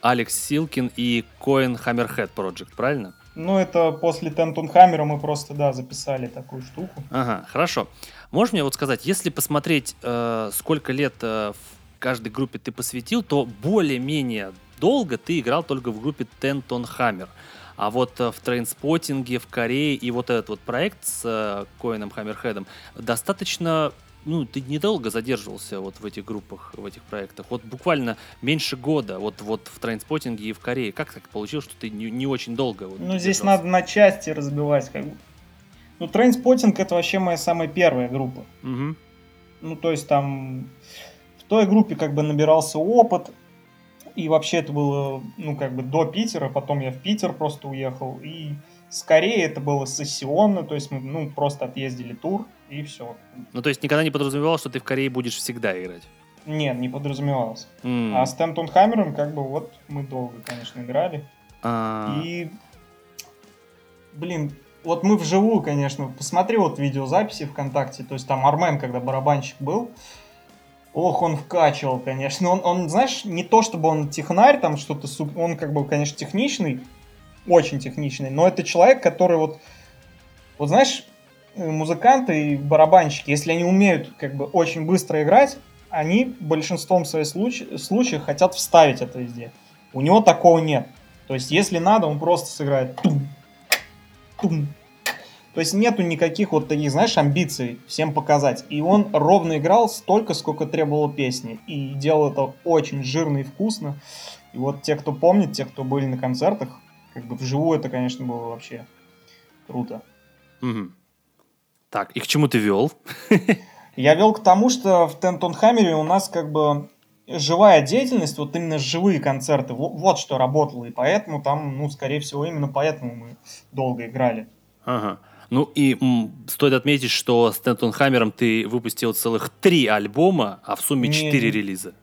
Алекс Силкин и Коин Хаммер Хэд Проджект, правильно? Ну, это после Тентон Хаммера мы просто, да, записали такую штуку. Ага, хорошо. Можешь мне вот сказать, если посмотреть, э, сколько лет э, каждой группе ты посвятил, то более-менее долго ты играл только в группе Тентон Хаммер. А вот в «Трейнспоттинге», в «Корее» и вот этот вот проект с Коином Хаммер Хэдом достаточно... Ну, ты недолго задерживался вот в этих группах, в этих проектах. Вот буквально меньше года вот, вот в «Трейнспоттинге» и в «Корее». Как так получилось, что ты не, не очень долго? Вот, ну, здесь надо на части разбивать. Как бы. Ну, «Трейнспоттинг» — это вообще моя самая первая группа. Угу. Ну, то есть там в той группе как бы набирался опыт. И вообще это было, ну, как бы до Питера. Потом я в Питер просто уехал. И скорее это было сессионно. То есть мы, ну, просто отъездили тур. И все. Ну, то есть никогда не подразумевалось, что ты в Корее будешь всегда играть? Нет, не подразумевалось. Mm. А с Тентон Хаммером, как бы, вот мы долго, конечно, играли. Uh... И, блин, вот мы вживую, конечно, посмотри вот видеозаписи ВКонтакте, то есть там Армен, когда барабанщик был, ох, он вкачивал, конечно. Он, он знаешь, не то чтобы он технарь, там что-то, он, как бы, конечно, техничный, очень техничный, но это человек, который вот, вот знаешь... Музыканты и барабанщики, если они умеют как бы очень быстро играть, они большинством своих случ- случаев хотят вставить это везде. У него такого нет. То есть, если надо, он просто сыграет. Тум, тум. То есть, нету никаких вот таких, знаешь, амбиций всем показать. И он ровно играл столько, сколько требовало песни. И делал это очень жирно и вкусно. И вот те, кто помнит, те, кто были на концертах, как бы вживую это, конечно, было вообще круто. Mm-hmm. Так, и к чему ты вел? Я вел к тому, что в Тентон Хаммере у нас как бы живая деятельность, вот именно живые концерты, вот что работало, и поэтому там, ну, скорее всего, именно поэтому мы долго играли. Ага. Ну и м, стоит отметить, что с Тентон Хаммером ты выпустил целых три альбома, а в сумме четыре релиза.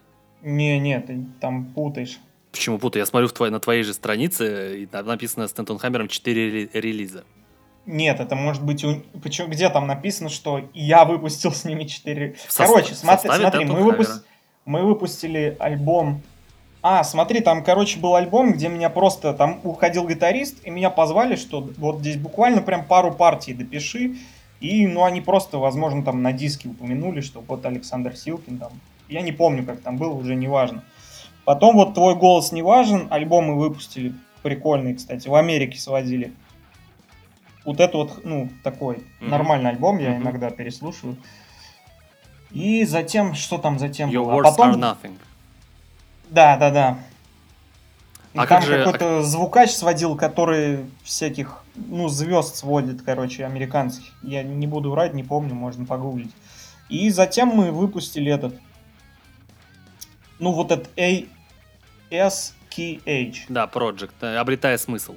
Не, не, ты там путаешь. Почему путаю? Я смотрю в твой, на твоей же странице, и там написано с Тентон Хаммером четыре релиза. Нет, это может быть... У... Почему... Где там написано, что я выпустил с ними четыре... Состав... Короче, смотри, смотри мы, выпу... мы выпустили альбом... А, смотри, там, короче, был альбом, где меня просто... Там уходил гитарист, и меня позвали, что вот здесь буквально прям пару партий допиши. И, ну, они просто, возможно, там на диске упомянули, что вот Александр Силкин там... Я не помню, как там было, уже не важно. Потом вот «Твой голос не важен». Альбом мы выпустили. Прикольный, кстати. В Америке сводили. Вот это вот, ну, такой mm-hmm. нормальный альбом, я mm-hmm. иногда переслушиваю. И затем, что там затем Your было? Words а потом... are nothing. Да, да, да. И а там как какой-то же... звукач сводил, который всяких, ну, звезд сводит, короче, американских. Я не буду врать, не помню, можно погуглить. И затем мы выпустили этот, ну, вот этот Asking. Да, Project, обретая смысл.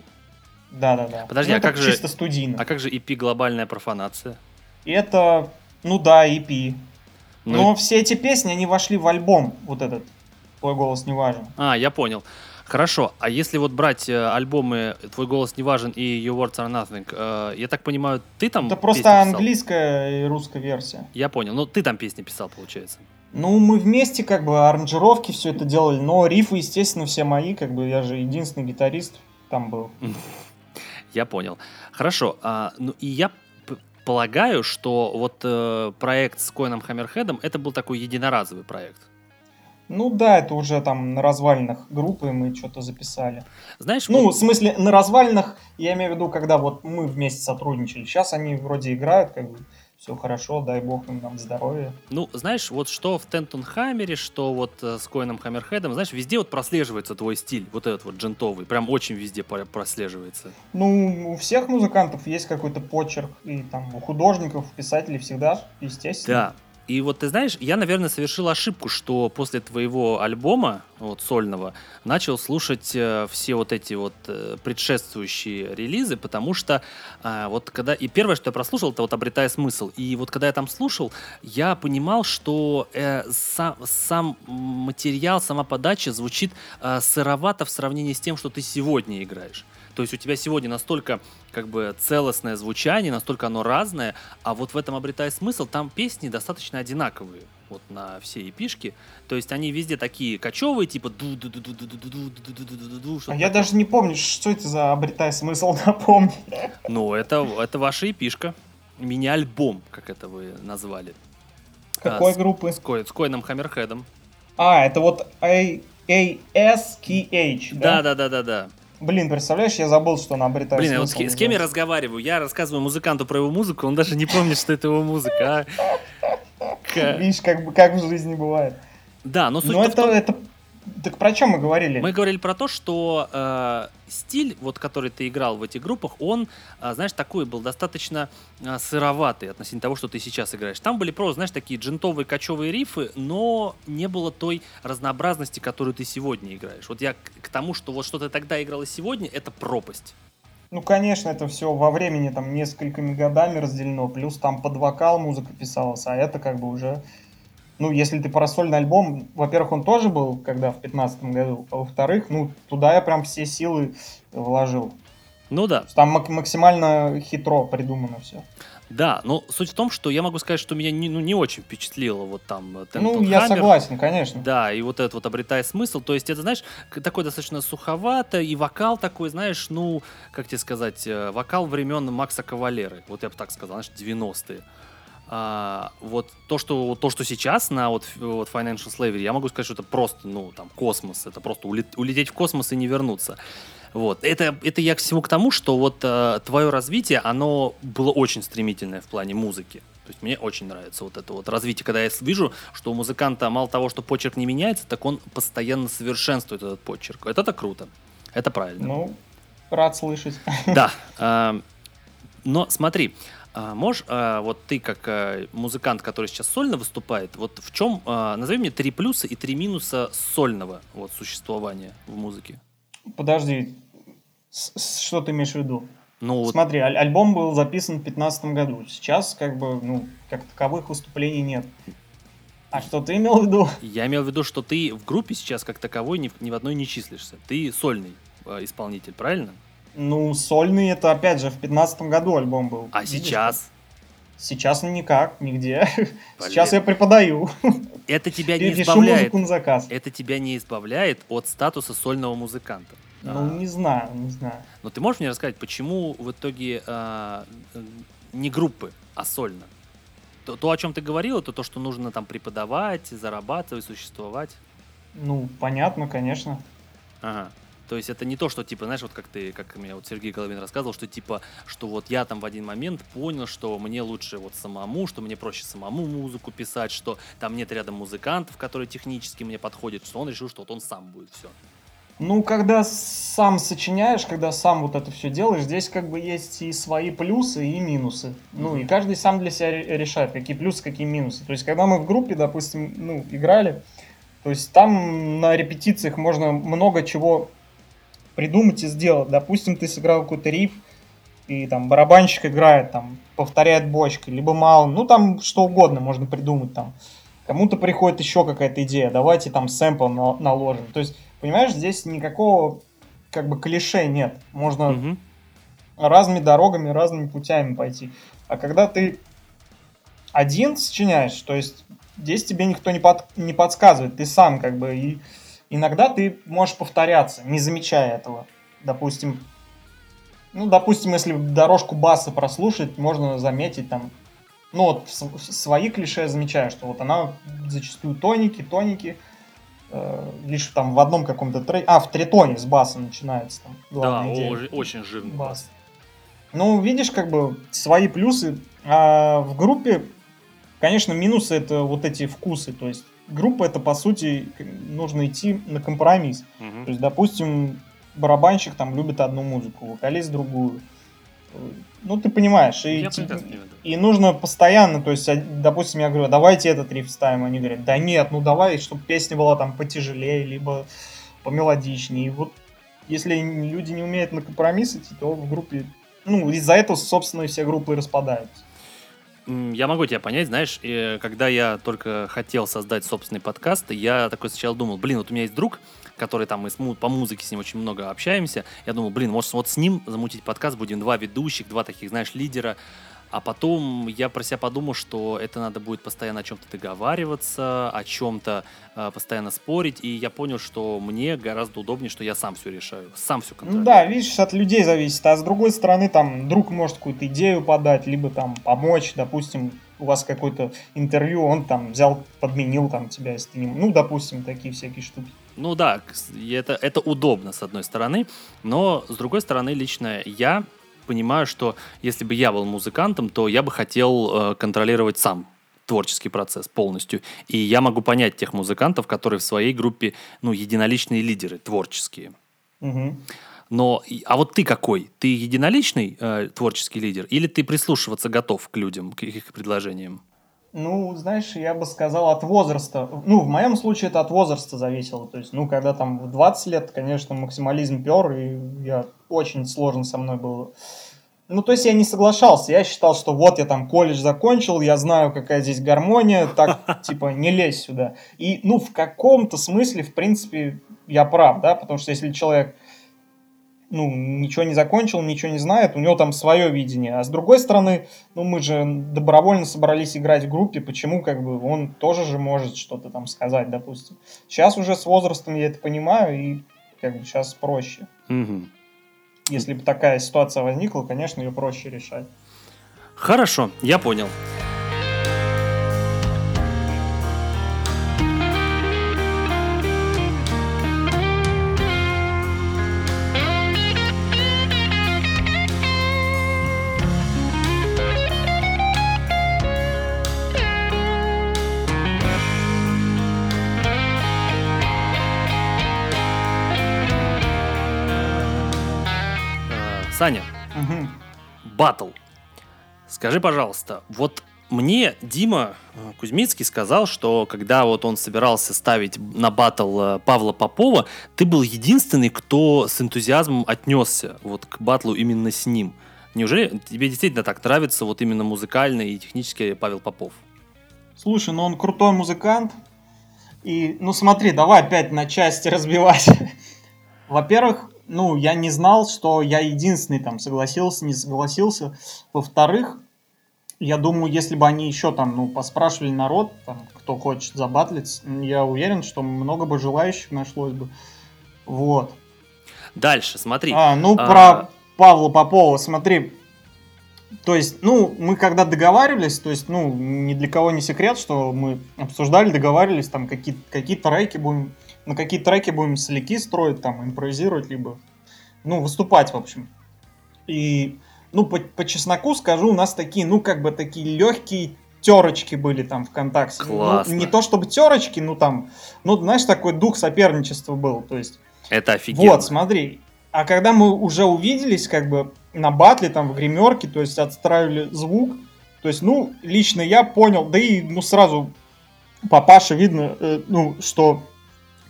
Да-да-да. Подожди, ну, а, как же, чисто студийно. А как же и пи «Глобальная профанация»? Это, ну да, и пи. Ну, но и... все эти песни, они вошли в альбом вот этот «Твой голос не важен». А, я понял. Хорошо, а если вот брать э, альбомы «Твой голос не важен» и «Your words are nothing», э, я так понимаю, ты там... Это просто английская и русская версия. Я понял, но ты там песни писал, получается. Ну, мы вместе как бы аранжировки все это делали, но рифы, естественно, все мои, как бы я же единственный гитарист там был. Я понял. Хорошо. А, ну и я п- полагаю, что вот э, проект с Коином Хаммерхедом это был такой единоразовый проект. Ну да, это уже там на развалинах группы мы что-то записали. Знаешь, ну, мы... в смысле, на развалинах, я имею в виду, когда вот мы вместе сотрудничали. Сейчас они вроде играют, как бы все хорошо, дай бог им нам здоровья. Ну, знаешь, вот что в Тентон Хаммере, что вот э, с Коином Хаммерхедом, знаешь, везде вот прослеживается твой стиль, вот этот вот джентовый, прям очень везде прослеживается. Ну, у всех музыкантов есть какой-то почерк, и там у художников, писателей всегда, естественно. Да, и вот ты знаешь, я, наверное, совершил ошибку, что после твоего альбома, вот сольного, начал слушать э, все вот эти вот э, предшествующие релизы, потому что э, вот когда... И первое, что я прослушал, это вот «Обретая смысл». И вот когда я там слушал, я понимал, что э, сам, сам материал, сама подача звучит э, сыровато в сравнении с тем, что ты сегодня играешь. То есть у тебя сегодня настолько как бы целостное звучание, настолько оно разное, а вот в этом «Обретая смысл» там песни достаточно одинаковые. Вот на все эпишки. То есть они везде такие кочевые, типа ду-ду-ду-ду-ду-ду-ду-ду-ду-ду-ду. Я даже не помню, что это за «Обретай смысл», напомни. Ну, это, это ваша эпишка. Мини-альбом, как это вы назвали. Какой а, группы? С, с, Ко, с Коином Хаммерхедом. А, это вот A-S-K-H, да? Да, да, да, да, да. Блин, представляешь, я забыл, что она обретает. Блин, а вот с, с кем я разговариваю? Я рассказываю музыканту про его музыку, он даже не помнит, что это его музыка. Видишь, как в жизни бывает. Да, но суть в том... Так про чем мы говорили? Мы говорили про то, что э, стиль, вот, который ты играл в этих группах, он, э, знаешь, такой был достаточно э, сыроватый относительно того, что ты сейчас играешь. Там были просто, знаешь, такие джентовые, кочевые рифы, но не было той разнообразности, которую ты сегодня играешь. Вот я к, к тому, что вот что ты тогда играл и сегодня, это пропасть. Ну, конечно, это все во времени там несколькими годами разделено, плюс там под вокал музыка писалась, а это как бы уже... Ну, если ты про сольный альбом, во-первых, он тоже был, когда в пятнадцатом году, а во-вторых, ну, туда я прям все силы вложил. Ну да. Там мак- максимально хитро придумано все. Да, но суть в том, что я могу сказать, что меня не, ну, не очень впечатлило вот там Тентон Хаммер. Ну, я согласен, конечно. Да, и вот это вот обретает смысл. То есть это, знаешь, такое достаточно суховато, и вокал такой, знаешь, ну, как тебе сказать, вокал времен Макса Кавалеры. Вот я бы так сказал, знаешь, девяностые. А, вот то, что то, что сейчас на вот, вот Financial Slavery, я могу сказать, что это просто, ну, там, космос, это просто улет, улететь в космос и не вернуться. Вот. Это, это я к всему к тому, что вот а, твое развитие, оно было очень стремительное в плане музыки. То есть мне очень нравится вот это вот развитие, когда я вижу, что у музыканта мало того, что почерк не меняется, так он постоянно совершенствует этот почерк. Это-то круто, это правильно. Ну, рад слышать. Да, а, но смотри... Можешь, вот ты как музыкант, который сейчас сольно выступает, вот в чем, назови мне три плюса и три минуса сольного вот, существования в музыке? Подожди, что ты имеешь в виду? Ну, смотри, аль- альбом был записан в две тысячи пятнадцатом году, сейчас как бы, ну, как таковых выступлений нет. А что ты имел в виду? Я имел в виду, что ты в группе сейчас как таковой ни в, ни в одной не числишься, ты сольный исполнитель, правильно? Ну, сольный, это, опять же, в пятнадцатом году альбом был. А видишь? Сейчас? Сейчас ну никак, нигде. Блин. Сейчас я преподаю. Это тебя не пишу избавляет. Пишу музыку на заказ. Это тебя не избавляет от статуса сольного музыканта. Ну, а... не знаю, не знаю. Но ты можешь мне рассказать, почему в итоге а, не группы, а сольно? То, то, о чем ты говорил, это то, что нужно там преподавать, зарабатывать, существовать? Ну, понятно, конечно. Ага. То есть это не то, что, типа, знаешь, вот как ты, как мне вот Сергей Головин рассказывал, что, типа, что вот я там в один момент понял, что мне лучше вот самому, что мне проще самому музыку писать, что там нет рядом музыкантов, которые технически мне подходят, что он решил, что вот он сам будет все. Ну, когда сам сочиняешь, когда сам вот это все делаешь, здесь как бы есть и свои плюсы, и минусы. Ну, и каждый сам для себя решает, какие плюсы, какие минусы. То есть, когда мы в группе, допустим, ну, играли, то есть там на репетициях можно много чего... придумать и сделать. Допустим, ты сыграл какой-то риф, и там барабанщик играет, там, повторяет бочкой, либо мало, ну там что угодно можно придумать там. Кому-то приходит еще какая-то идея, давайте там сэмпл наложим. То есть, понимаешь, здесь никакого как бы клише нет. Можно угу. разными дорогами, разными путями пойти. А когда ты один сочиняешь, то есть здесь тебе никто не, под, не подсказывает, ты сам как бы и... Иногда ты можешь повторяться, не замечая этого. Допустим, ну, допустим, если дорожку баса прослушать, можно заметить там... Ну, вот в свои клише я замечаю, что вот она зачастую тоники, тоники. Э, лишь там в одном каком-то треке... А, в тритоне с баса начинается там. Да, о- очень жирный бас. бас. Ну, видишь, как бы, свои плюсы. А в группе, конечно, минусы — это вот эти вкусы, то есть... Группа — это, по сути, нужно идти на компромисс. Uh-huh. То есть, допустим, барабанщик там любит одну музыку, вокалист — другую. Ну, ты понимаешь. И, я т... и нужно постоянно, то есть, допустим, я говорю, давайте этот риф ставим. Они говорят, да нет, ну давай, чтобы песня была там потяжелее, либо помелодичнее. И вот если люди не умеют на компромисс идти, то в группе... Ну, из-за этого, собственно, и все группы распадаются. Я могу тебя понять, знаешь, когда я только хотел создать собственный подкаст, я такой сначала думал, блин, вот у меня есть друг, который там, мы по музыке с ним очень много общаемся, я думал, блин, может вот с ним замутить подкаст, будем два ведущих, два таких, знаешь, лидера, а потом я про себя подумал, что это надо будет постоянно о чем-то договариваться, о чем-то э, постоянно спорить, и я понял, что мне гораздо удобнее, что я сам все решаю, сам все контролирую. Ну да, видишь, от людей зависит, а с другой стороны, там, друг может какую-то идею подать, либо там помочь, допустим, у вас какое-то интервью, он там взял, подменил там тебя, если ты не... Ну, допустим, такие всякие штуки. Ну да, это, это удобно, с одной стороны, но, с другой стороны, лично я понимаю, что если бы я был музыкантом, то я бы хотел э, контролировать сам творческий процесс полностью. И я могу понять тех музыкантов, которые в своей группе, ну, единоличные лидеры творческие. Угу. Но, а вот ты какой? Ты единоличный э, творческий лидер или ты прислушиваться готов к людям, к их предложениям? Ну, знаешь, я бы сказал, от возраста. Ну, в моем случае это от возраста зависело. То есть, ну, когда там в двадцать лет, конечно, максимализм пер, и я, очень сложно со мной было. Ну, то есть я не соглашался. Я считал, что вот я там колледж закончил, я знаю, какая здесь гармония, так, типа, не лезь сюда. И, ну, в каком-то смысле, в принципе, я прав, да, потому что если человек... ну, ничего не закончил, ничего не знает, у него там свое видение. А с другой стороны, ну, мы же добровольно собрались играть в группе, почему, как бы, он тоже же может что-то там сказать, допустим. Сейчас уже с возрастом я это понимаю, и, как бы, сейчас проще. Угу. Если бы такая ситуация возникла, конечно, ее проще решать. Хорошо, я понял. Саня, угу. Батл. Скажи, пожалуйста, вот мне Дима Кузьминский сказал, что когда вот он собирался ставить на батл Павла Попова, ты был единственный, кто с энтузиазмом отнесся вот к батлу именно с ним. Неужели тебе действительно так нравится вот именно музыкальный и технический Павел Попов? Слушай, ну он крутой музыкант. И, ну смотри, давай опять на части разбивать. Во-первых, ну, я не знал, что я единственный там согласился, не согласился. Во-вторых, я думаю, если бы они еще там, ну, поспрашивали народ, там, кто хочет забатлить, я уверен, что много бы желающих нашлось бы. Вот. Дальше, смотри. А, ну, а... про Павла Попова, смотри. То есть, ну, мы когда договаривались, то есть, ну, ни для кого не секрет, что мы обсуждали, договаривались, там, какие, какие треки будем... На какие треки будем соляки строить, там, импровизировать, либо, ну, выступать, в общем. И, ну, по, по чесноку скажу, у нас такие, ну, как бы такие легкие терочки были там ВКонтакте. Классно. Ну, не то чтобы терочки, ну, там, ну, знаешь, такой дух соперничества был, то есть. Это офигенно. Вот, смотри. А когда мы уже увиделись, как бы, на батле, там, в гримерке, то есть, отстраивали звук, то есть, ну, лично я понял, да и, ну, сразу по Паше видно, э, ну, что...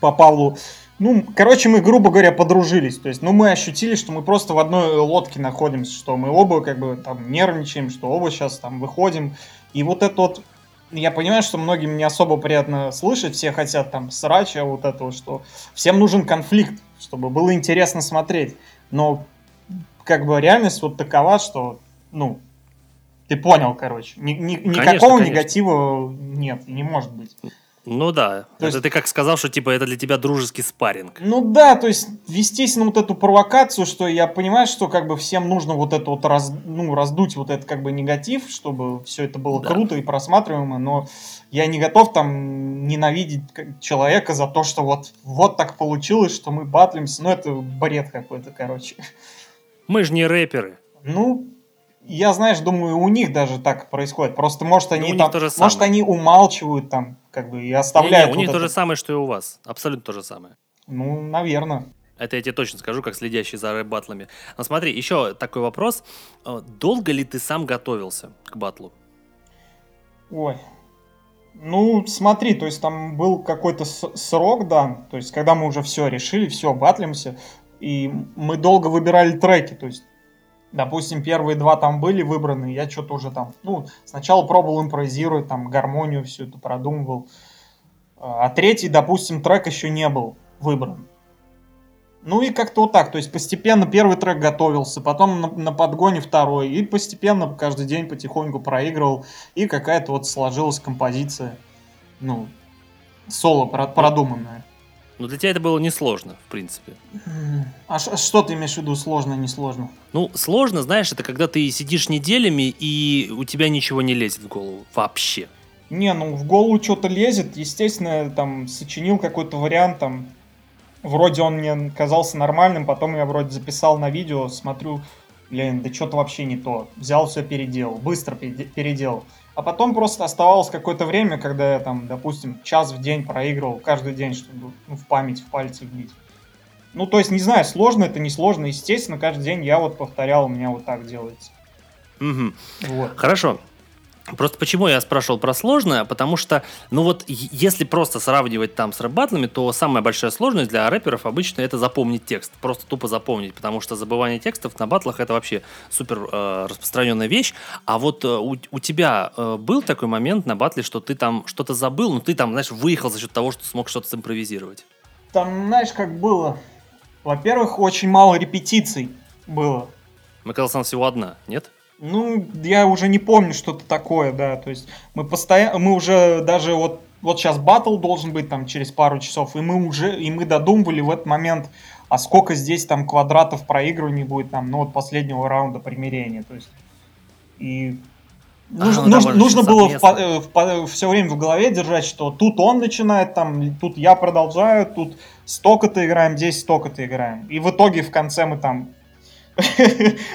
по Павлу. Ну, короче, мы, грубо говоря, подружились. То есть, ну, мы ощутили, что мы просто в одной лодке находимся, что мы оба, как бы, там, нервничаем, что оба сейчас, там, выходим. И вот это вот... Я понимаю, что многим не особо приятно слышать, все хотят, там, срача, вот этого, что... Всем нужен конфликт, чтобы было интересно смотреть. Но, как бы, реальность вот такова, что, ну... Ты понял, короче. Ни, ни, конечно, никакого конечно. негатива нет, не может быть. Ну да, то есть, ты как сказал, что типа это для тебя дружеский спарринг. Ну да, то есть вестись на вот эту провокацию, что я понимаю, что как бы всем нужно вот это вот раз, ну, раздуть вот этот как бы негатив, чтобы все это было да. круто и просматриваемо, но я не готов там ненавидеть человека за то, что вот, вот так получилось, что мы батлимся, ну это бред какой-то, короче. Мы же не рэперы. Ну... Я, знаешь, думаю, у них даже так происходит. Просто, может, они, там, может, они умалчивают там, как бы, и оставляют... Не, не, у вот них это... то же самое, что и у вас. Абсолютно то же самое. Ну, наверное. Это я тебе точно скажу, как следящий за рэп-баттлами. Но смотри, еще такой вопрос. Долго ли ты сам готовился к баттлу? Ой. Ну, смотри, то есть там был какой-то срок, да. То есть, когда мы уже все решили, все, баттлимся. И мы долго выбирали треки, то есть... Допустим, первые два там были выбраны, я что-то уже там, ну, сначала пробовал импровизировать, там, гармонию всю это продумывал. А третий, допустим, трек еще не был выбран. Ну и как-то вот так, то есть постепенно первый трек готовился, потом на, на подгоне второй, и постепенно каждый день потихоньку проигрывал, и какая-то вот сложилась композиция, ну, соло продуманная. Но для тебя это было несложно, в принципе. А ш- что ты имеешь в виду сложно, несложно? Ну, сложно, знаешь, это когда ты сидишь неделями, и у тебя ничего не лезет в голову вообще. Не, ну в голову что-то лезет. Естественно, там, сочинил какой-то вариант, там, вроде он мне казался нормальным, потом я вроде записал на видео, смотрю, блин, да что-то вообще не то. Взял все, переделал, быстро переделал. А потом просто оставалось какое-то время, когда я там, допустим, час в день проигрывал, каждый день, чтобы ну, в память, в пальцы вбить. Ну, то есть, не знаю, сложно это, не сложно. Естественно, каждый день я вот повторял, у меня вот так делается. Угу. Вот. Хорошо. Просто почему я спрашивал про сложное? Потому что, ну вот, если просто сравнивать там с рэп-баттлами, то самая большая сложность для рэперов обычно это запомнить текст. Просто тупо запомнить, потому что забывание текстов на баттлах это вообще супер э, распространенная вещь. А вот э, у, у тебя э, был такой момент на баттле, что ты там что-то забыл, но ты там, знаешь, выехал за счет того, что смог что-то симпровизировать? Там, знаешь, как было? Во-первых, очень мало репетиций было. Мне казалось, она всего одна, нет? Ну, я уже не помню что-то такое, да, то есть мы постоянно, мы уже даже вот, вот сейчас батл должен быть там через пару часов, и мы уже, и мы додумывали в этот момент, а сколько здесь там квадратов проигрываний будет там, ну, от последнего раунда примирения, то есть, и а, нужно, ну, нужно, нужно было в, в, в, все время в голове держать, что тут он начинает, там, тут я продолжаю, тут столько-то играем, здесь столько-то играем, и в итоге в конце мы там...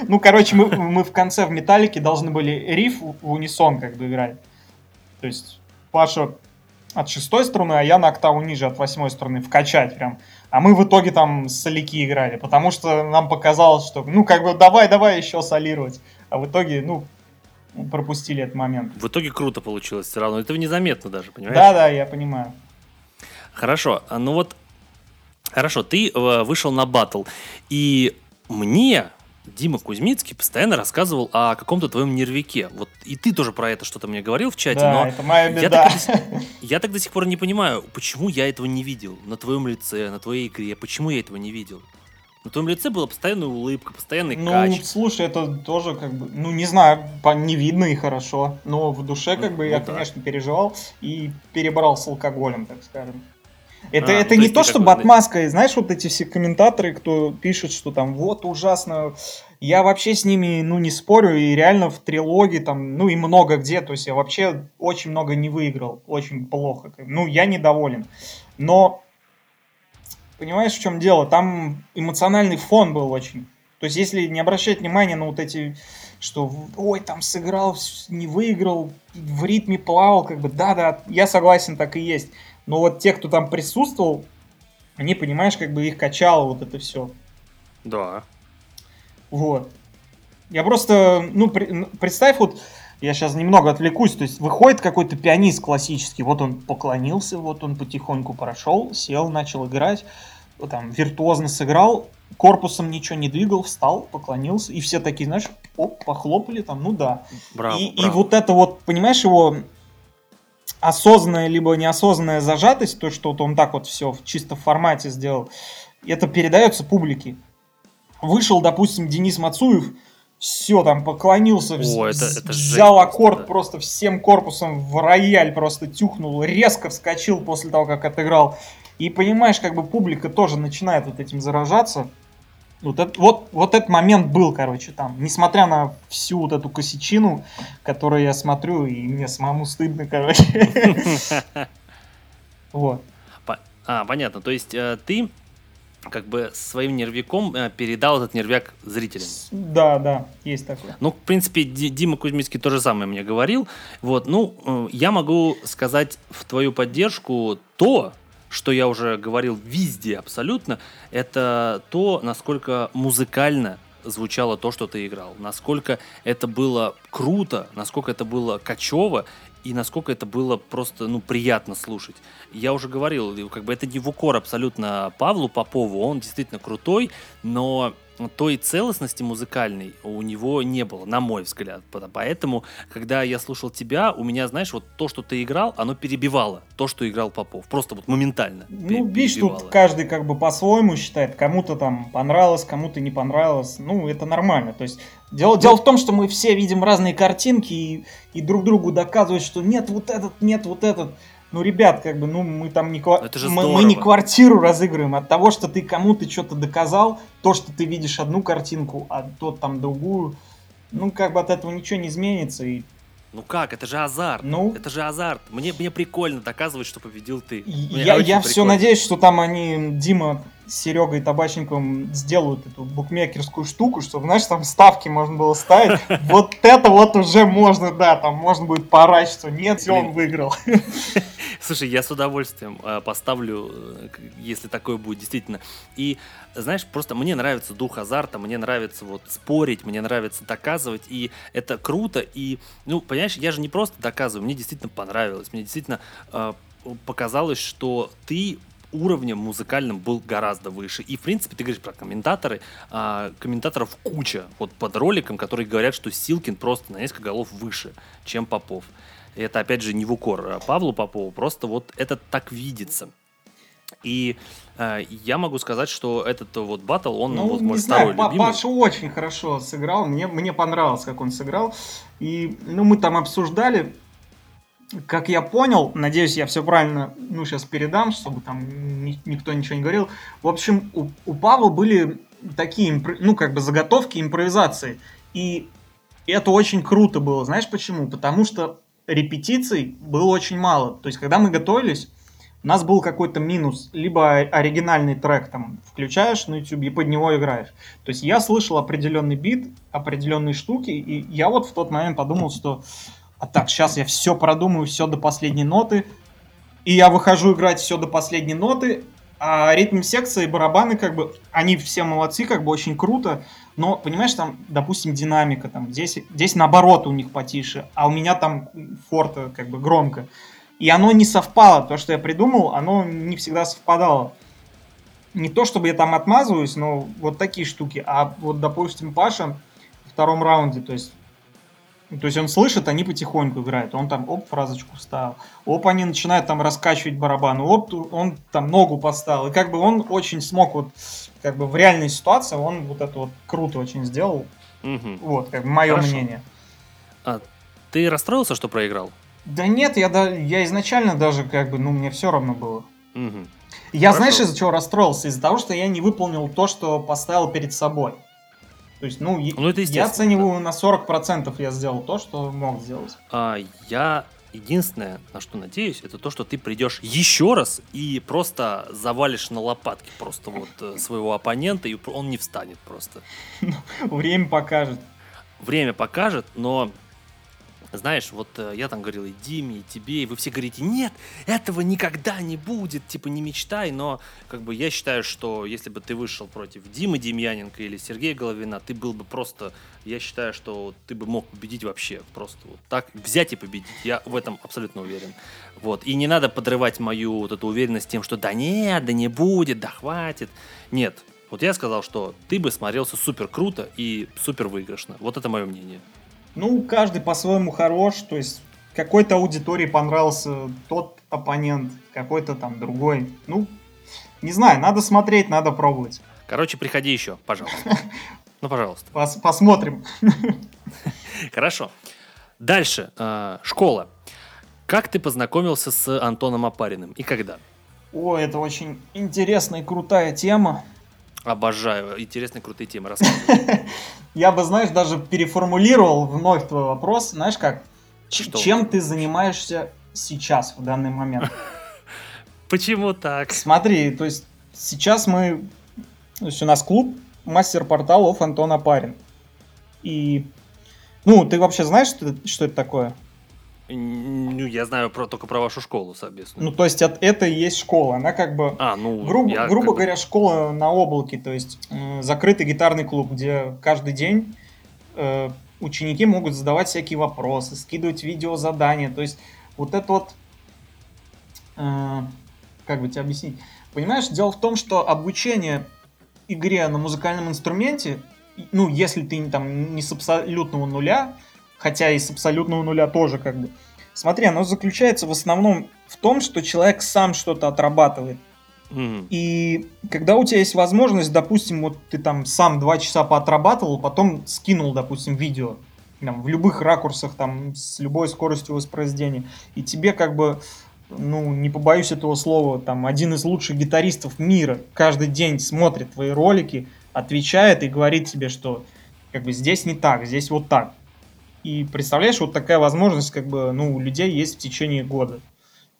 Ну, короче, мы, мы в конце в металлике должны были риф в унисон как бы играть. То есть Паша от шестой струны, а я на октаву ниже от восьмой струны вкачать прям. А мы в итоге там соляки играли, потому что нам показалось, что ну как бы давай-давай еще солировать. А в итоге, ну, пропустили этот момент. В итоге круто получилось все равно. Это незаметно даже, понимаешь? Да-да, я понимаю. Хорошо, ну вот, хорошо, ты вышел на батл, и мне Дима Кузьминский постоянно рассказывал о каком-то твоем нервике. Вот и ты тоже про это что-то мне говорил в чате, да, но это моя беда. Я, так, я так до сих пор не понимаю, почему я этого не видел на твоем лице, на твоей игре, почему я этого не видел. На твоем лице была постоянная улыбка, постоянный ну, кач. Ну, слушай, это тоже как бы, ну, не знаю, не видно и хорошо, но в душе как ну, бы ну, я, да. конечно, переживал и перебрал с алкоголем, так скажем. Это, а, это ну, не то, что отмазка, знаешь, вот эти все комментаторы, кто пишет, что там вот ужасно, я вообще с ними, ну, не спорю, и реально в трилоге там, ну, и много где, то есть я вообще очень много не выиграл, очень плохо, ну, я недоволен, но, понимаешь, в чем дело, там эмоциональный фон был очень, то есть если не обращать внимания на вот эти, что, ой, там сыграл, не выиграл, в ритме плавал, как бы, да-да, я согласен, так и есть. Но вот те, кто там присутствовал, они, понимаешь, как бы их качало вот это все. Да. Вот. Я просто, ну, при, представь, вот, я сейчас немного отвлекусь, то есть выходит какой-то пианист классический, вот он поклонился, вот он потихоньку прошел, сел, начал играть, вот там виртуозно сыграл, корпусом ничего не двигал, встал, поклонился, и все такие, знаешь, оп, похлопали там, ну да. Браво, и, браво. И вот это вот, понимаешь, его... осознанная либо неосознанная зажатость, то, что вот он так вот все в чистом формате сделал, это передается публике. Вышел, допустим, Денис Мацуев, все, там, поклонился, О, вз- это, это взял жесть, аккорд да. просто всем корпусом в рояль, просто тюхнул, резко вскочил после того, как отыграл. И понимаешь, как бы публика тоже начинает вот этим заражаться. Вот, это, вот, вот этот момент был, короче, там, несмотря на всю вот эту косячину, которую я смотрю, и мне самому стыдно, короче. Вот. А, понятно, то есть ты как бы своим нервяком передал этот нервяк зрителям. Да, да, есть такое. Ну, в принципе, Дима Кузьминский то же самое мне говорил. Вот, ну, я могу сказать в твою поддержку то... что я уже говорил везде абсолютно, это то, насколько музыкально звучало то, что ты играл, насколько это было круто, насколько это было качево и насколько это было просто, ну, приятно слушать. Я уже говорил, как бы это не в укор абсолютно Павлу Попову, он действительно крутой, но той целостности музыкальной у него не было, на мой взгляд. Поэтому, когда я слушал тебя, у меня, знаешь, вот то, что ты играл, оно перебивало то, что играл Попов. Просто вот моментально. Ну, видишь, тут каждый как бы по-своему считает. Кому-то там понравилось, кому-то не понравилось. Ну, это нормально. То есть дело, дело в том, что мы все видим разные картинки и, и друг другу доказывают, что нет, вот этот, нет, вот этот. ну, ребят, как бы, ну, мы там не, ква... мы, мы не квартиру разыгрываем. От того, что ты кому-то что-то доказал, то, что ты видишь одну картинку, а тот там другую, ну, как бы от этого ничего не изменится. И... Ну как, это же азарт. Ну... Это же азарт. Мне, мне прикольно доказывать, что победил ты. Мне я я все надеюсь, что там они, Дима с Серегой Табачниковым, сделают эту букмекерскую штуку, чтобы, знаешь, там ставки можно было ставить. Вот это вот уже можно, да, там можно будет поорать, что нет, все, он выиграл. Слушай, я с удовольствием поставлю, если такое будет, действительно. И, знаешь, просто мне нравится дух азарта, мне нравится вот спорить, мне нравится доказывать, и это круто. И, ну, понимаешь, я же не просто доказываю, мне действительно понравилось, мне действительно э, показалось, что ты уровнем музыкальным был гораздо выше. И, в принципе, ты говоришь про комментаторы. А, комментаторов куча вот под роликом, которые говорят, что Силкин просто на несколько голов выше, чем Попов. И это, опять же, не в укор Павлу Попову, просто вот это так видится. И а, я могу сказать, что этот вот баттл, он, ну, вот, мой второй любимый. Паша очень хорошо сыграл. Мне, мне понравилось, как он сыграл. И, ну, мы там обсуждали. Как я понял, надеюсь, я все правильно, ну, сейчас передам, чтобы там ни, никто ничего не говорил. В общем, у, у Павла были такие, ну, как бы заготовки, импровизации. И это очень круто было. Знаешь почему? Потому что репетиций было очень мало. То есть, когда мы готовились, у нас был какой-то минус. Либо оригинальный трек там включаешь на YouTube и под него играешь. То есть, я слышал определенный бит, определенные штуки. И я вот в тот момент подумал, что... А так, сейчас я все продумаю, все до последней ноты. И я выхожу играть все до последней ноты. А ритм секция и барабаны, как бы, они все молодцы, как бы, очень круто. Но, понимаешь, там, допустим, динамика, там, здесь, здесь наоборот у них потише, а у меня там форте, как бы, громко. И оно не совпало, то, что я придумал, оно не всегда совпадало. Не то, чтобы я там отмазываюсь, но вот такие штуки. А вот, допустим, Паша в втором раунде, то есть... То есть он слышит, они потихоньку играют. Он там, оп, фразочку вставил. Оп, они начинают там раскачивать барабан. Оп, он там ногу подставил. И как бы он очень смог вот, как бы в реальной ситуации, он вот это вот круто очень сделал. Угу. Вот, как бы мое Хорошо. мнение. А ты расстроился, что проиграл? Да нет, я, да, я изначально даже как бы, ну, мне все равно было. Угу. Я, Хорошо. знаешь, из-за чего расстроился? Из-за того, что я не выполнил то, что поставил перед собой. То есть, ну, ну это я оцениваю, да, на сорок процентов я сделал то, что мог сделать. А, я единственное, на что надеюсь, это то, что ты придешь еще раз и просто завалишь на лопатки просто вот своего оппонента, и он не встанет просто. Время покажет. Время покажет, но... Знаешь, вот я там говорил и Диме, и тебе, и вы все говорите, нет, этого никогда не будет, типа, не мечтай, но, как бы, я считаю, что если бы ты вышел против Димы Демьяненко или Сергея Головина, ты был бы просто, я считаю, что ты бы мог победить вообще, просто вот так взять и победить, я в этом абсолютно уверен, вот, и не надо подрывать мою вот эту уверенность тем, что да нет, да не будет, да хватит, нет, вот я сказал, что ты бы смотрелся супер круто и супер выигрышно, вот это мое мнение. Ну, каждый по-своему хорош, то есть какой-то аудитории понравился тот оппонент, какой-то там другой. Ну, не знаю, надо смотреть, надо пробовать. Короче, приходи еще, пожалуйста. Ну, пожалуйста. Пос- посмотрим. Хорошо. Дальше. Школа. Как ты познакомился с Антоном Апариным и когда? О, это очень интересная и крутая тема. Обожаю. Интересные, крутые темы. Рассказывай. Я бы, знаешь, даже переформулировал вновь твой вопрос. Знаешь как? Ч- чем ты занимаешься сейчас, в данный момент? Почему так? Смотри, то есть сейчас мы... То есть у нас клуб мастер-порталов Антон Апарин. И... Ну, ты вообще знаешь, что, что это такое? Ну, я знаю про, только про вашу школу, соответственно. Ну, то есть, от, это и есть школа. Она как бы, а, ну, грубо, я, грубо как говоря, бы... школа на облаке. То есть, э, закрытый гитарный клуб, где каждый день э, ученики могут задавать всякие вопросы, скидывать видеозадания. То есть, вот это вот... Э, как бы тебе объяснить? Понимаешь, дело в том, что обучение игре на музыкальном инструменте, ну, если ты там не с абсолютного нуля... Хотя и с абсолютного нуля тоже как бы. Смотри, оно заключается в основном в том, что человек сам что-то отрабатывает. Mm-hmm. И когда у тебя есть возможность, допустим, вот ты там сам два часа поотрабатывал, потом скинул, допустим, видео там, в любых ракурсах, там, с любой скоростью воспроизведения, и тебе как бы ну, не побоюсь этого слова, там, один из лучших гитаристов мира, каждый день смотрит твои ролики, отвечает и говорит тебе, что как бы здесь не так, здесь вот так. И представляешь, вот такая возможность, как бы, ну, у людей есть в течение года.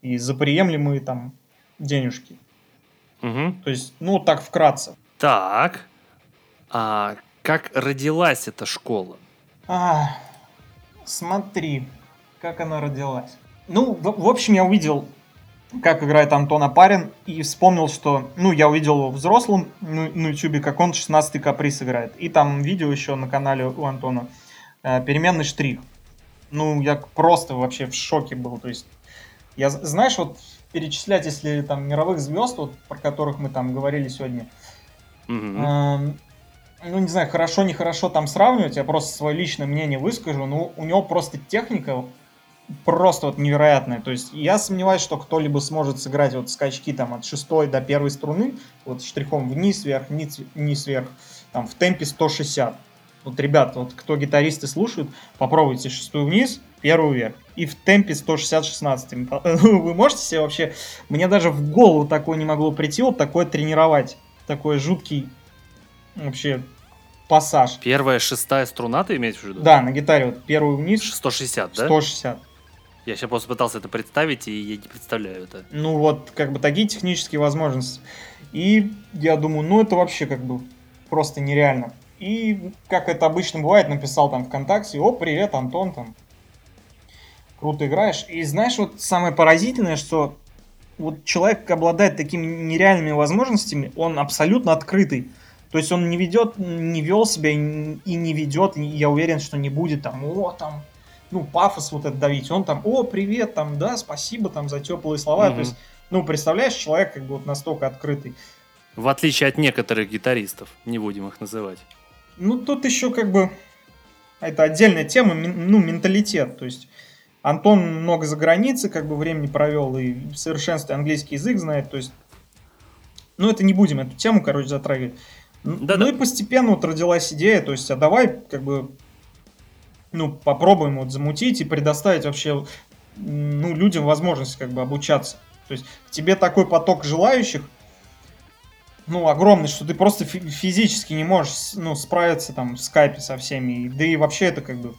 И за приемлемые там денежки. Угу. То есть, ну, так вкратце. Так. А как родилась эта школа? А, смотри, как она родилась. Ну, в, в общем, я увидел, как играет Антон Апарин, и вспомнил, что, ну, я увидел его взрослым ну, на ютубе, как он шестнадцатый каприз играет. И там видео еще на канале у Антона. Э, переменный штрих. Ну, я просто вообще в шоке был. То есть, я, знаешь, вот перечислять, если там мировых звезд, вот, про которых мы там говорили сегодня, mm-hmm. э, ну, не знаю, хорошо-нехорошо там сравнивать, я просто свое личное мнение выскажу, но у него просто техника... Просто вот невероятное. То есть я сомневаюсь, что кто-либо сможет сыграть вот скачки там от шестой до первой струны, вот штрихом вниз, вверх, вниз, вниз, вверх, там в темпе сто шестьдесят. Вот, ребят, вот кто гитаристы слушают, попробуйте шестую вниз, первую вверх. И в темпе сто шестьдесят шестнадцать. Вы можете себе вообще... Мне даже в голову такое не могло прийти, вот такое тренировать. Такой жуткий вообще пассаж. Первая, шестая струна, ты имеешь в виду? Да, на гитаре вот первую вниз. сто шестьдесят, да? сто шестьдесят. Я сейчас просто пытался это представить, и я не представляю это. Ну вот, как бы такие технические возможности. И я думаю, ну это вообще как бы просто нереально. И, как это обычно бывает, написал там ВКонтакте: о, привет, Антон, там, круто играешь. И знаешь, вот самое поразительное, что вот человек обладает такими нереальными возможностями, он абсолютно открытый. То есть он не ведет, не вел себя и не ведет, и я уверен, что не будет там, о, там, ну, пафос вот это давить, он там, о, привет, там, да, спасибо, там, за теплые слова, mm-hmm. то есть, ну, представляешь, человек как бы вот настолько открытый. В отличие от некоторых гитаристов, не будем их называть. Ну, тут еще как бы, это отдельная тема, ну, менталитет, то есть, Антон много за границей, как бы, времени провел и в совершенстве английский язык знает, то есть, ну, это не будем эту тему, короче, затрагивать. Да-да. Ну, и постепенно вот родилась идея, то есть, а давай, как бы, ну, попробуем вот замутить и предоставить вообще, ну, людям возможность как бы обучаться. То есть к тебе такой поток желающих, ну, огромный, что ты просто фи- физически не можешь, ну, справиться там в скайпе со всеми. Да и вообще это как бы,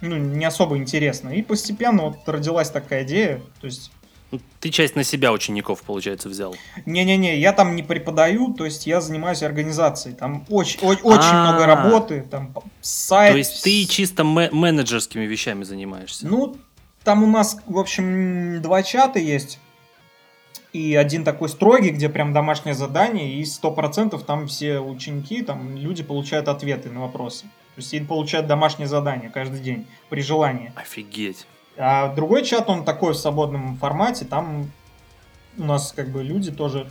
ну, не особо интересно. И постепенно вот родилась такая идея, то есть... Ты часть на себя учеников, получается, взял. Не-не-не, я там не преподаю, то есть я занимаюсь организацией. Там очень, о- очень много работы, там сайт. То есть ты чисто м- менеджерскими вещами занимаешься? Ну, там у нас, в общем, два чата есть. И один такой строгий, где прям домашнее задание, и сто процентов там все ученики, там люди получают ответы на вопросы. То есть они получают домашнее задание каждый день при желании. Офигеть. А другой чат, он такой в свободном формате, там у нас как бы люди тоже,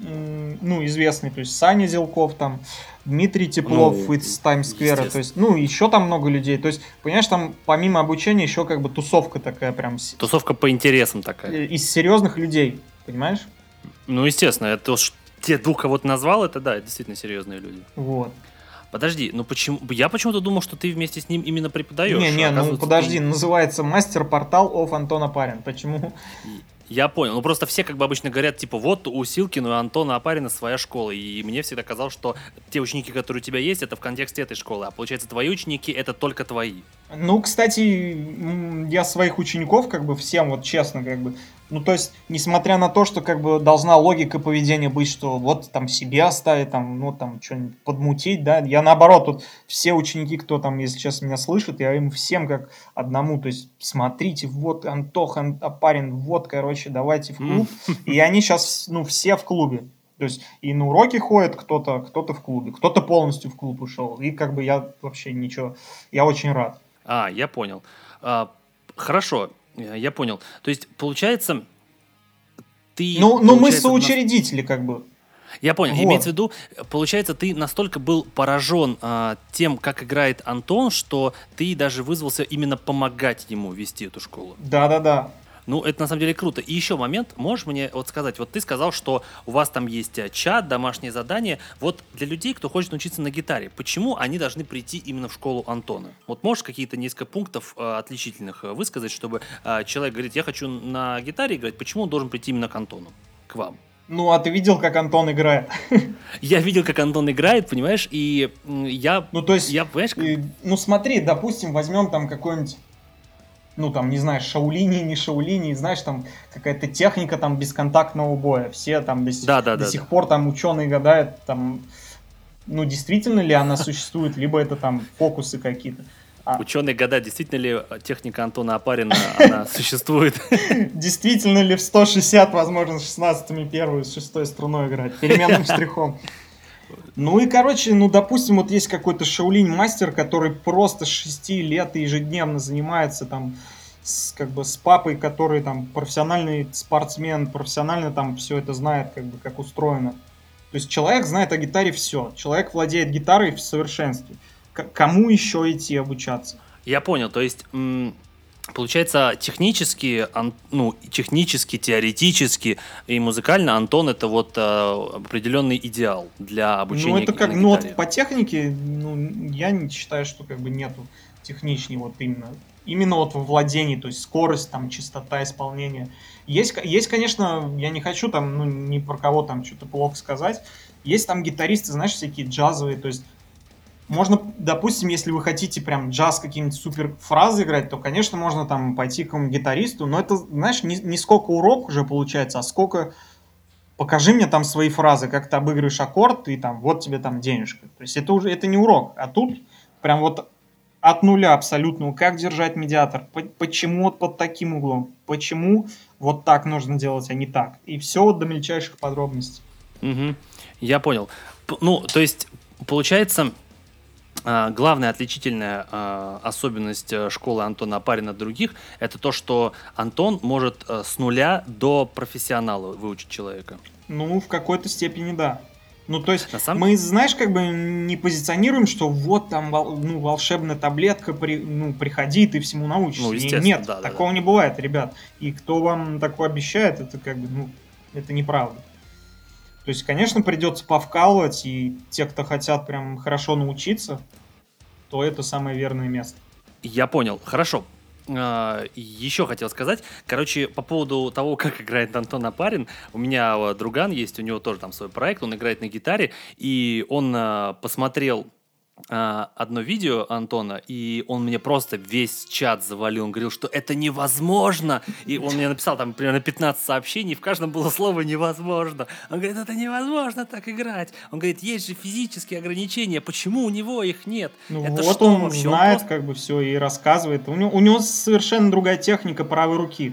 ну, известные, то есть Саня Зелков, там, Дмитрий Теплов, ну, из Таймсквера, то есть, ну, еще там много людей, то есть, понимаешь, там помимо обучения еще как бы тусовка такая прям... Тусовка по интересам такая. Из серьезных людей, понимаешь? Ну, естественно, это те двух, кого ты назвал, это да, это действительно серьезные люди. Вот. Подожди, ну почему? Я почему-то думал, что ты вместе с ним именно преподаешь. Не, не, ну подожди, ты... называется мастер-портал of Антон Апарин. Почему? Я понял. Ну просто все как бы обычно говорят, типа, вот у Силкина и Антона Апарина своя школа. И мне всегда казалось, что те ученики, которые у тебя есть, это в контексте этой школы. А получается, твои ученики — это только твои. Ну, кстати, я своих учеников как бы всем вот честно как бы... Ну, то есть, несмотря на то, что как бы должна логика поведения быть, что вот там себе оставить, там, ну, там, что-нибудь подмутить, да, я наоборот, вот все ученики, кто там, если честно, меня слышит, я им всем как одному, то есть, смотрите, вот Антох, Апарин, вот, короче, давайте в клуб, и они сейчас, ну, все в клубе, то есть, и на уроки ходят кто-то, кто-то в клубе, кто-то полностью в клуб ушел, и как бы я вообще ничего, я очень рад. А, я понял. А, хорошо. Я понял. То есть, получается, ты... Ну, получается, мы соучредители, на... как бы. Я понял. Вот. Имеется в виду, получается, ты настолько был поражен а, тем, как играет Антон, что ты даже вызвался именно помогать ему вести эту школу. Да-да-да. Ну, это на самом деле круто. И еще момент, можешь мне вот сказать, вот ты сказал, что у вас там есть чат, домашние задания. Вот для людей, кто хочет научиться на гитаре, почему они должны прийти именно в школу Антона? Вот можешь какие-то несколько пунктов э, отличительных высказать, чтобы э, человек говорит, я хочу на гитаре играть, почему он должен прийти именно к Антону, к вам? Ну, а ты видел, как Антон играет? Я видел, как Антон играет, понимаешь, и я... Ну, то есть, я, понимаешь, как... ну, смотри, допустим, возьмем там какой-нибудь, ну, там, не знаю, шаулини, не шаулини, знаешь, там, какая-то техника там бесконтактного боя. Все там до сих, да, да, до да, сих да. пор там ученые гадают, там, ну, действительно ли она существует, либо это там фокусы какие-то. А. Ученые гадают, действительно ли техника Антона Апарина, она существует? Действительно ли в сто шестьдесят, возможно, с шестнадцатыми первую, с шестой струной играть, переменным штрихом? Ну и, короче, ну, допустим, вот есть какой-то шаолинь-мастер, который просто с шести лет ежедневно занимается там с, как бы, с папой, который там профессиональный спортсмен, профессионально там все это знает, как бы, как устроено. То есть человек знает о гитаре все, человек владеет гитарой в совершенстве. К- кому еще идти обучаться? Я понял, то есть, м- получается, технически, ан- ну, технически, теоретически и музыкально Антон — это вот а, определенный идеал для обучения. Ну, это как, ну, вот по технике, ну, я не считаю, что как бы нету техничней вот именно, именно вот во владении, то есть скорость, там, частота исполнения. Есть, есть, конечно, я не хочу там, ну, ни про кого там что-то плохо сказать, есть там гитаристы, знаешь, всякие джазовые, то есть, можно, допустим, если вы хотите прям джаз, какие-нибудь супер фразы играть, то, конечно, можно там пойти к какому-нибудь гитаристу, но это, знаешь, не, не сколько урок уже получается, а сколько покажи мне там свои фразы, как ты обыгрываешь аккорд, и там вот тебе там денежка. То есть это уже это не урок, а тут прям вот от нуля абсолютно, как держать медиатор, почему вот под таким углом, почему вот так нужно делать, а не так. И все вот до мельчайших подробностей. Угу. Я понял. Ну, то есть, получается... Главная отличительная э, особенность школы Антона Апарина от других — это то, что Антон может э, с нуля до профессионала выучить человека. Ну, в какой-то степени, да. Ну, то есть, самом... мы, знаешь, как бы не позиционируем, что вот там, ну, волшебная таблетка, при, ну, приходи, ты всему научишься. Ну, естественно, нет, да, такого да, не да. бывает, ребят. И кто вам такое обещает, это как бы, ну, это неправда. То есть, конечно, придется повкалывать, и те, кто хотят прям хорошо научиться, то это самое верное место. Я понял. Хорошо. Еще хотел сказать, короче, по поводу того, как играет Антон Апарин. У меня друган есть, у него тоже там свой проект, он играет на гитаре, и он посмотрел... одно видео Антона, и он мне просто весь чат завалил. Он говорил, что это невозможно. И он мне написал там примерно пятнадцать сообщений, в каждом было слово «невозможно». Он говорит, это невозможно так играть. Он говорит, есть же физические ограничения, почему у него их нет? Ну это вот что, он вообще? Знает он просто... как бы все и рассказывает. У него, у него совершенно другая техника правой руки.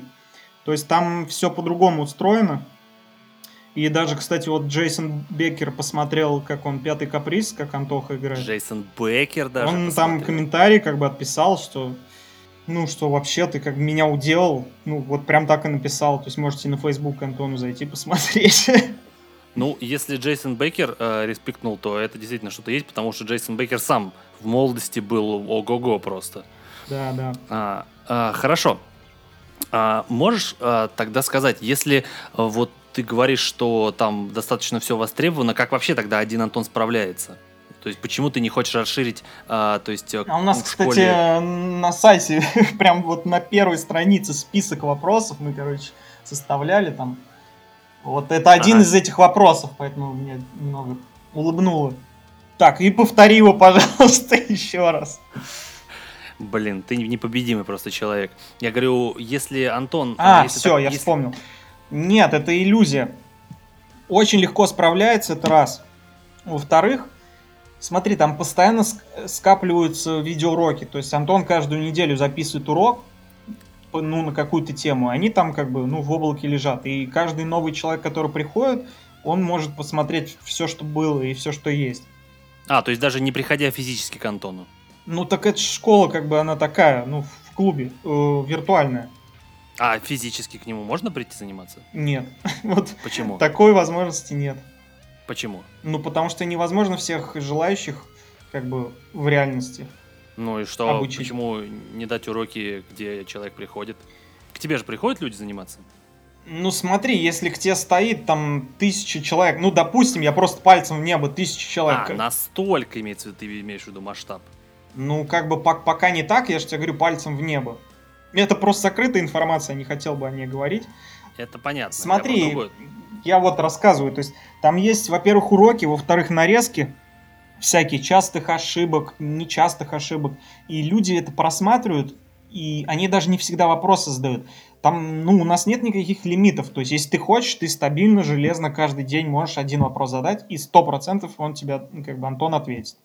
То есть там все по-другому устроено. И даже, кстати, вот Джейсон Бекер посмотрел, как он «Пятый каприз», как Антоха играет. Джейсон Бекер даже Он посмотрел. Там комментарий как бы отписал, что, ну, что вообще ты как меня уделал. Ну, вот прям так и написал. То есть можете на Facebook Антону зайти посмотреть. Ну, если Джейсон Бекер э, респектнул, то это действительно что-то есть, потому что Джейсон Бекер сам в молодости был ого-го просто. Да, да. А, а, хорошо. А, можешь а, тогда сказать, если а, вот ты говоришь, что там достаточно все востребовано. Как вообще тогда один Антон справляется? То есть почему ты не хочешь расширить, а, то есть, а у нас, в кстати, школе... на сайте прям вот на первой странице список вопросов мы, короче, составляли там. Вот это один А-а. из этих вопросов, поэтому мне немного улыбнуло. Так, и повтори его, пожалуйста, еще раз. Блин, ты непобедимый просто человек. Я говорю, если Антон... А, если все, так, я если... вспомнил. Нет, это иллюзия. Очень легко справляется, это раз. Во-вторых, смотри, там постоянно скапливаются видеоуроки. То есть Антон каждую неделю записывает урок, ну, на какую-то тему. Они там как бы, ну, в облаке лежат. И каждый новый человек, который приходит, он может посмотреть все, что было и все, что есть. А, то есть даже не приходя физически к Антону. Ну, так эта школа как бы она такая, ну, в клубе, э, виртуальная. А физически к нему можно прийти заниматься? Нет. Вот почему? Такой возможности нет. Почему? Ну, потому что невозможно всех желающих как бы в реальности. Ну и что, обучить. Почему не дать уроки, где человек приходит? К тебе же приходят люди заниматься? Ну смотри, если к тебе стоит там тысяча человек, ну допустим, я просто пальцем в небо тысяча человек. А, настолько имеется в виду, ты имеешь в виду масштаб? Ну как бы пока не так, я же тебе говорю, пальцем в небо. Это просто закрытая информация, не хотел бы о ней говорить. Это понятно. Смотри, я, я вот рассказываю, то есть там есть, во-первых, уроки, во-вторых, нарезки всяких частых ошибок, нечастых ошибок, и люди это просматривают, и они даже не всегда вопросы задают. Там, ну, у нас нет никаких лимитов, то есть если ты хочешь, ты стабильно, железно каждый день можешь один вопрос задать, и сто процентов он тебя, как бы, Антон ответит.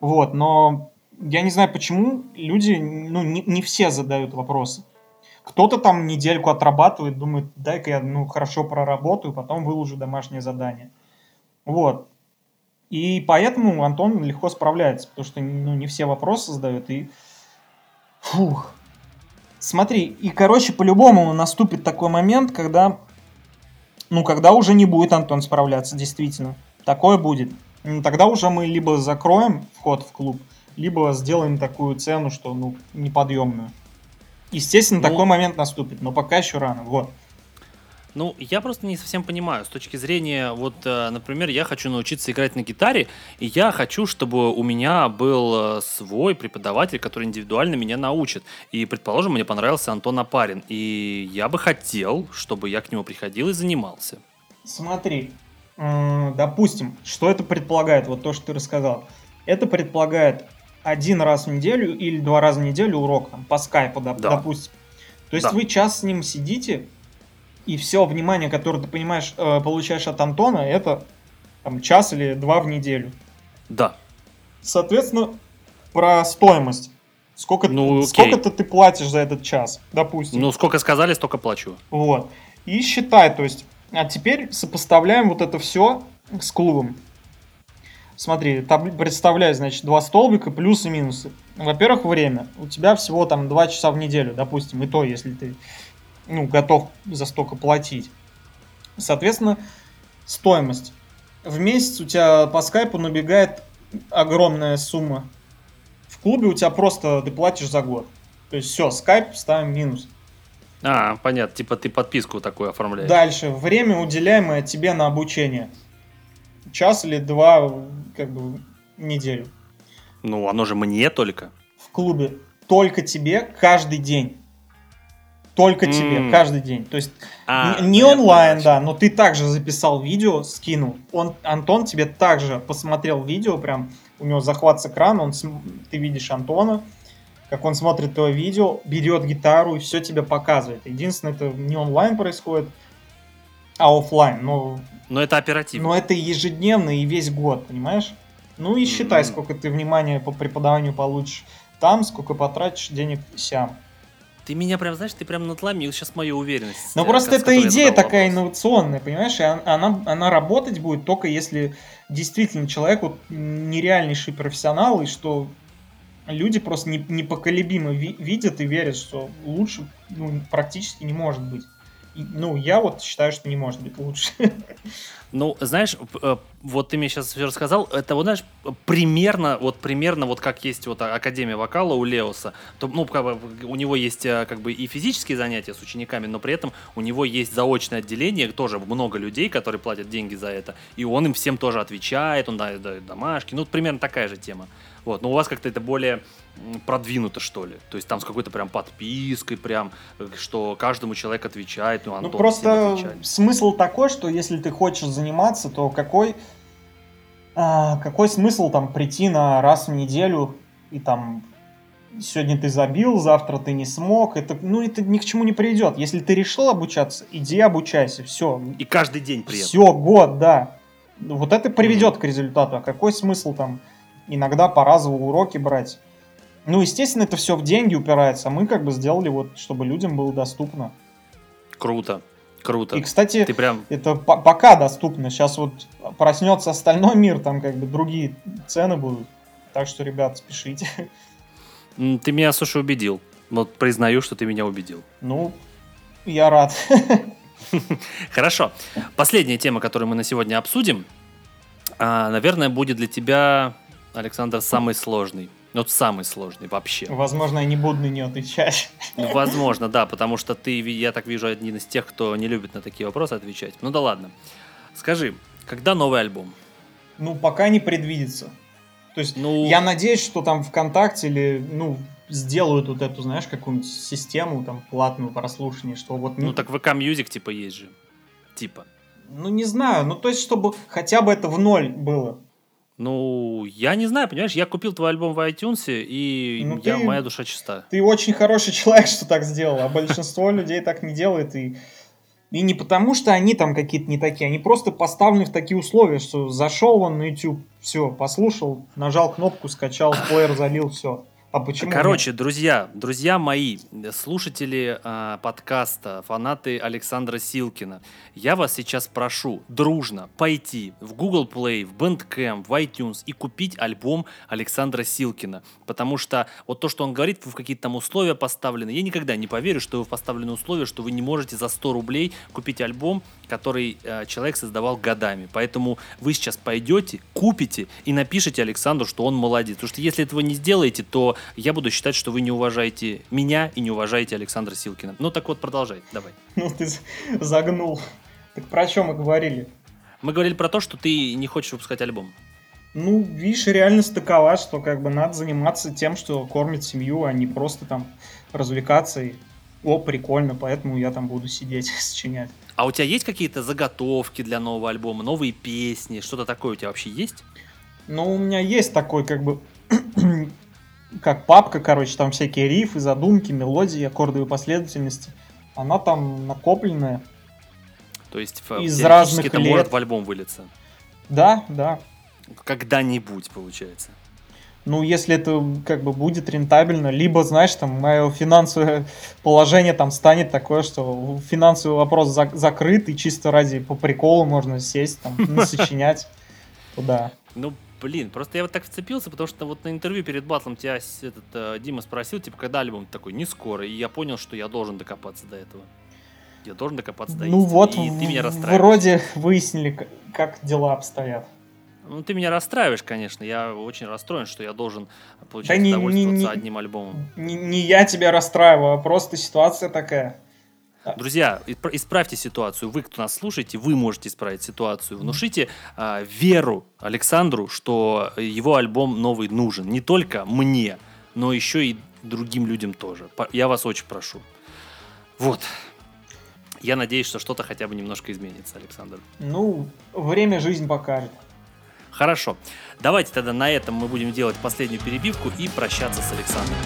Вот, но я не знаю, почему люди, ну, не, не все задают вопросы. Кто-то там недельку отрабатывает, думает, дай-ка я, ну, хорошо проработаю, потом выложу домашнее задание. Вот. И поэтому Антон легко справляется, потому что, ну, не все вопросы задают, и... Фух. Смотри, и, короче, по-любому наступит такой момент, когда... Ну, когда уже не будет Антон справляться, действительно. Такое будет. Ну, тогда уже мы либо закроем вход в клуб, либо сделаем такую цену, что, ну, неподъемную. Естественно, ну, такой момент наступит, но пока еще рано. Вот. Ну, я просто не совсем понимаю. С точки зрения, вот, например, я хочу научиться играть на гитаре, и я хочу, чтобы у меня был свой преподаватель, который индивидуально меня научит. И, предположим, мне понравился Антон Апарин, и я бы хотел, чтобы я к нему приходил и занимался. Смотри, допустим, что это предполагает, вот то, что ты рассказал. Это предполагает... один раз в неделю или два раза в неделю урок там, по скайпу, да, да. допустим. То есть да. вы час с ним сидите, и все внимание, которое ты понимаешь, получаешь от Антона, это там, час или два в неделю. Да. Соответственно, про стоимость. Сколько, ну, сколько-то ты платишь за этот час, допустим. Ну, сколько сказали, столько плачу. Вот. И считай, то есть, а теперь сопоставляем вот это все с клубом. Смотри, таб- представляй, значит, два столбика, плюсы и минусы. Во-первых, время. У тебя всего там два часа в неделю, допустим, и то, если ты, ну, готов за столько платить. Соответственно, стоимость. В месяц у тебя по скайпу набегает огромная сумма. В клубе у тебя просто ты платишь за год. То есть все, скайп ставим минус. А, понятно, типа ты подписку такую оформляешь. Дальше, время, уделяемое тебе на обучение. Час или два, как бы, неделю. Ну, оно же мне только. В клубе только тебе каждый день. Только mm. тебе каждый день. То есть а, не онлайн, да, но ты также записал видео, скинул. Он, Антон тебе также посмотрел видео, прям у него захват с экрана, он, ты видишь Антона, как он смотрит твое видео, берет гитару и все тебе показывает. Единственное, это не онлайн происходит, а офлайн, но... Но это оперативно. Но это ежедневно и весь год, понимаешь? Ну и считай, mm-hmm. сколько ты внимания по преподаванию получишь там, сколько потратишь денег сям. Ты меня прям, знаешь, ты прям надломил сейчас мою уверенность. Ну просто эта идея такая вопрос. Инновационная, понимаешь? И она, она работать будет только если действительно человек вот, нереальнейший профессионал, и что люди просто непоколебимо видят и верят, что лучше ну, практически не может быть. Ну, я вот считаю, что не может быть лучше. Ну, знаешь, вот ты мне сейчас все рассказал, это, вот, знаешь, примерно, вот примерно, вот как есть вот Академия вокала у Леоса, то, ну, как бы, у него есть как бы и физические занятия с учениками, но при этом у него есть заочное отделение, тоже много людей, которые платят деньги за это, и он им всем тоже отвечает, он дает, дает домашки, ну, примерно такая же тема. Вот, но у вас как-то это более продвинуто, что ли? То есть там с какой-то прям подпиской, прям, что каждому человек отвечает, ну, Антон, ну, просто смысл такой, что если ты хочешь заниматься, то какой, а, какой смысл там прийти на раз в неделю и там сегодня ты забил, завтра ты не смог, это, ну, это ни к чему не приведет. Если ты решил обучаться, иди обучайся, все. И каждый день при этом. Все, год, да. Вот это приведет mm-hmm. к результату, а какой смысл там... Иногда по разову уроки брать. Ну, естественно, это все в деньги упирается. А мы как бы сделали вот, чтобы людям было доступно. Круто, круто. И, кстати, ты прям... это по- пока доступно. Сейчас вот проснется остальной мир, там как бы другие цены будут. Так что, ребят, спешите. Ты меня, слушай, убедил. Вот признаю, что ты меня убедил. Ну, я рад. Хорошо. Последняя тема, которую мы на сегодня обсудим, наверное, будет для тебя... Александр, самый сложный. Вот самый сложный вообще. Возможно, я не буду на нее отвечать. Ну, возможно, да, потому что ты, я так вижу, один из тех, кто не любит на такие вопросы отвечать. Ну да ладно. Скажи, когда новый альбом? Ну, пока не предвидится. То есть, ну... я надеюсь, что там ВКонтакте или, ну, сделают вот эту, знаешь, какую-нибудь систему там платную прослушивания, что вот... Ну, так ВК Music типа есть же. Типа. Ну, не знаю. Ну, то есть, чтобы хотя бы это в ноль было. Ну, я не знаю, понимаешь, я купил твой альбом в iTunes, и ну, я, ты, моя душа чиста. Ты очень хороший человек, что так сделал, а большинство людей так не делает. И, и не потому, что они там какие-то не такие, они просто поставлены в такие условия, что зашел он на YouTube, все, послушал, нажал кнопку, скачал, плеер залил, все. А почему? Короче, нет? друзья, друзья мои, слушатели э, подкаста, фанаты Александра Силкина, я вас сейчас прошу дружно пойти в Google Play, в Bandcamp, в iTunes и купить альбом Александра Силкина, потому что вот то, что он говорит, в какие-то там условия поставлены, я никогда не поверю, что вы в поставленные условия, что вы не можете за сто рублей купить альбом, который э, человек создавал годами, поэтому вы сейчас пойдете, купите и напишите Александру, что он молодец, потому что если этого не сделаете, то я буду считать, что вы не уважаете меня и не уважаете Александра Силкина. Ну так вот, продолжай, давай. Ну ты загнул. Так про что мы говорили? Мы говорили про то, что ты не хочешь выпускать альбом. Ну, видишь, реально стыковала, что как бы надо заниматься тем, что кормит семью, а не просто там развлекаться и... О, прикольно, поэтому я там буду сидеть, сочинять. А у тебя есть какие-то заготовки для нового альбома, новые песни, что-то такое у тебя вообще есть? Ну, у меня есть такой как бы... как папка, короче, там всякие рифы, задумки, мелодии, аккордовые последовательности. Она там накопленная. То есть из разных лет. Это может в альбом вылиться? Да, да. Когда-нибудь, получается. Ну, если это как бы будет рентабельно, либо, знаешь, там мое финансовое положение там станет такое, что финансовый вопрос зак- закрыт, и чисто ради по приколу можно сесть, там, насочинять туда. Ну, блин, просто я вот так вцепился, потому что вот на интервью перед батлом тебя этот, э, Дима спросил, типа, когда альбом такой? Не скоро. И я понял, что я должен докопаться до этого. Я должен докопаться до этого. Ну вот, и в- ты меня расстраиваешь. Вроде выяснили, как дела обстоят. Ну ты меня расстраиваешь, конечно. Я очень расстроен, что я должен получать да удовольствие не, не, одним альбомом. Не, не я тебя расстраиваю, а просто ситуация такая. Друзья, исправьте ситуацию. Вы, кто нас слушаете, вы можете исправить ситуацию. Внушите э, веру Александру, что его альбом новый нужен. Не только мне, но еще и другим людям тоже. Я вас очень прошу. Вот. Я надеюсь, что что-то хотя бы немножко изменится, Александр. Ну, время, жизнь покажет. Хорошо. Давайте тогда на этом мы будем делать последнюю перебивку и прощаться с Александром.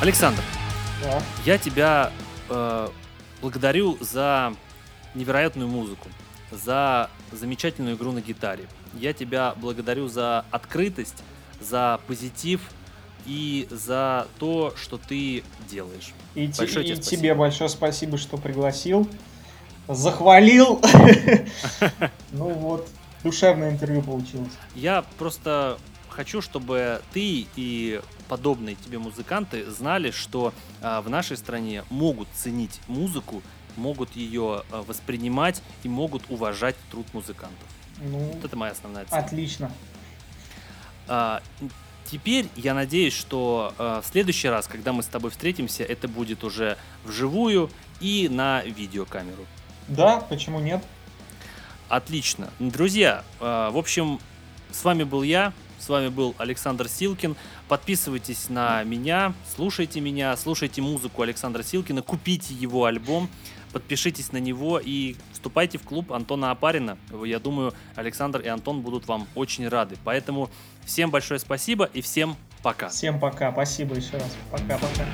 Александр, да. Я тебя э, благодарю за невероятную музыку, за замечательную игру на гитаре. Я тебя благодарю за открытость, за позитив и за то, что ты делаешь. И, большое т- тебе, и тебе большое спасибо, что пригласил, захвалил. Ну вот, душевное интервью получилось. Я просто... хочу, чтобы ты и подобные тебе музыканты знали, что э, в нашей стране могут ценить музыку, могут ее э, воспринимать и могут уважать труд музыкантов. Ну, вот это моя основная цель. Отлично. Э, теперь я надеюсь, что э, в следующий раз, когда мы с тобой встретимся, это будет уже вживую и на видеокамеру. Да, почему нет? Отлично. Друзья, э, в общем, с вами был я. С вами был Александр Силкин. Подписывайтесь на меня, слушайте меня, слушайте музыку Александра Силкина, купите его альбом, подпишитесь на него и вступайте в клуб Антона Апарина. Я думаю, Александр и Антон будут вам очень рады. Поэтому всем большое спасибо и всем пока. Всем пока. Спасибо еще раз. Пока-пока.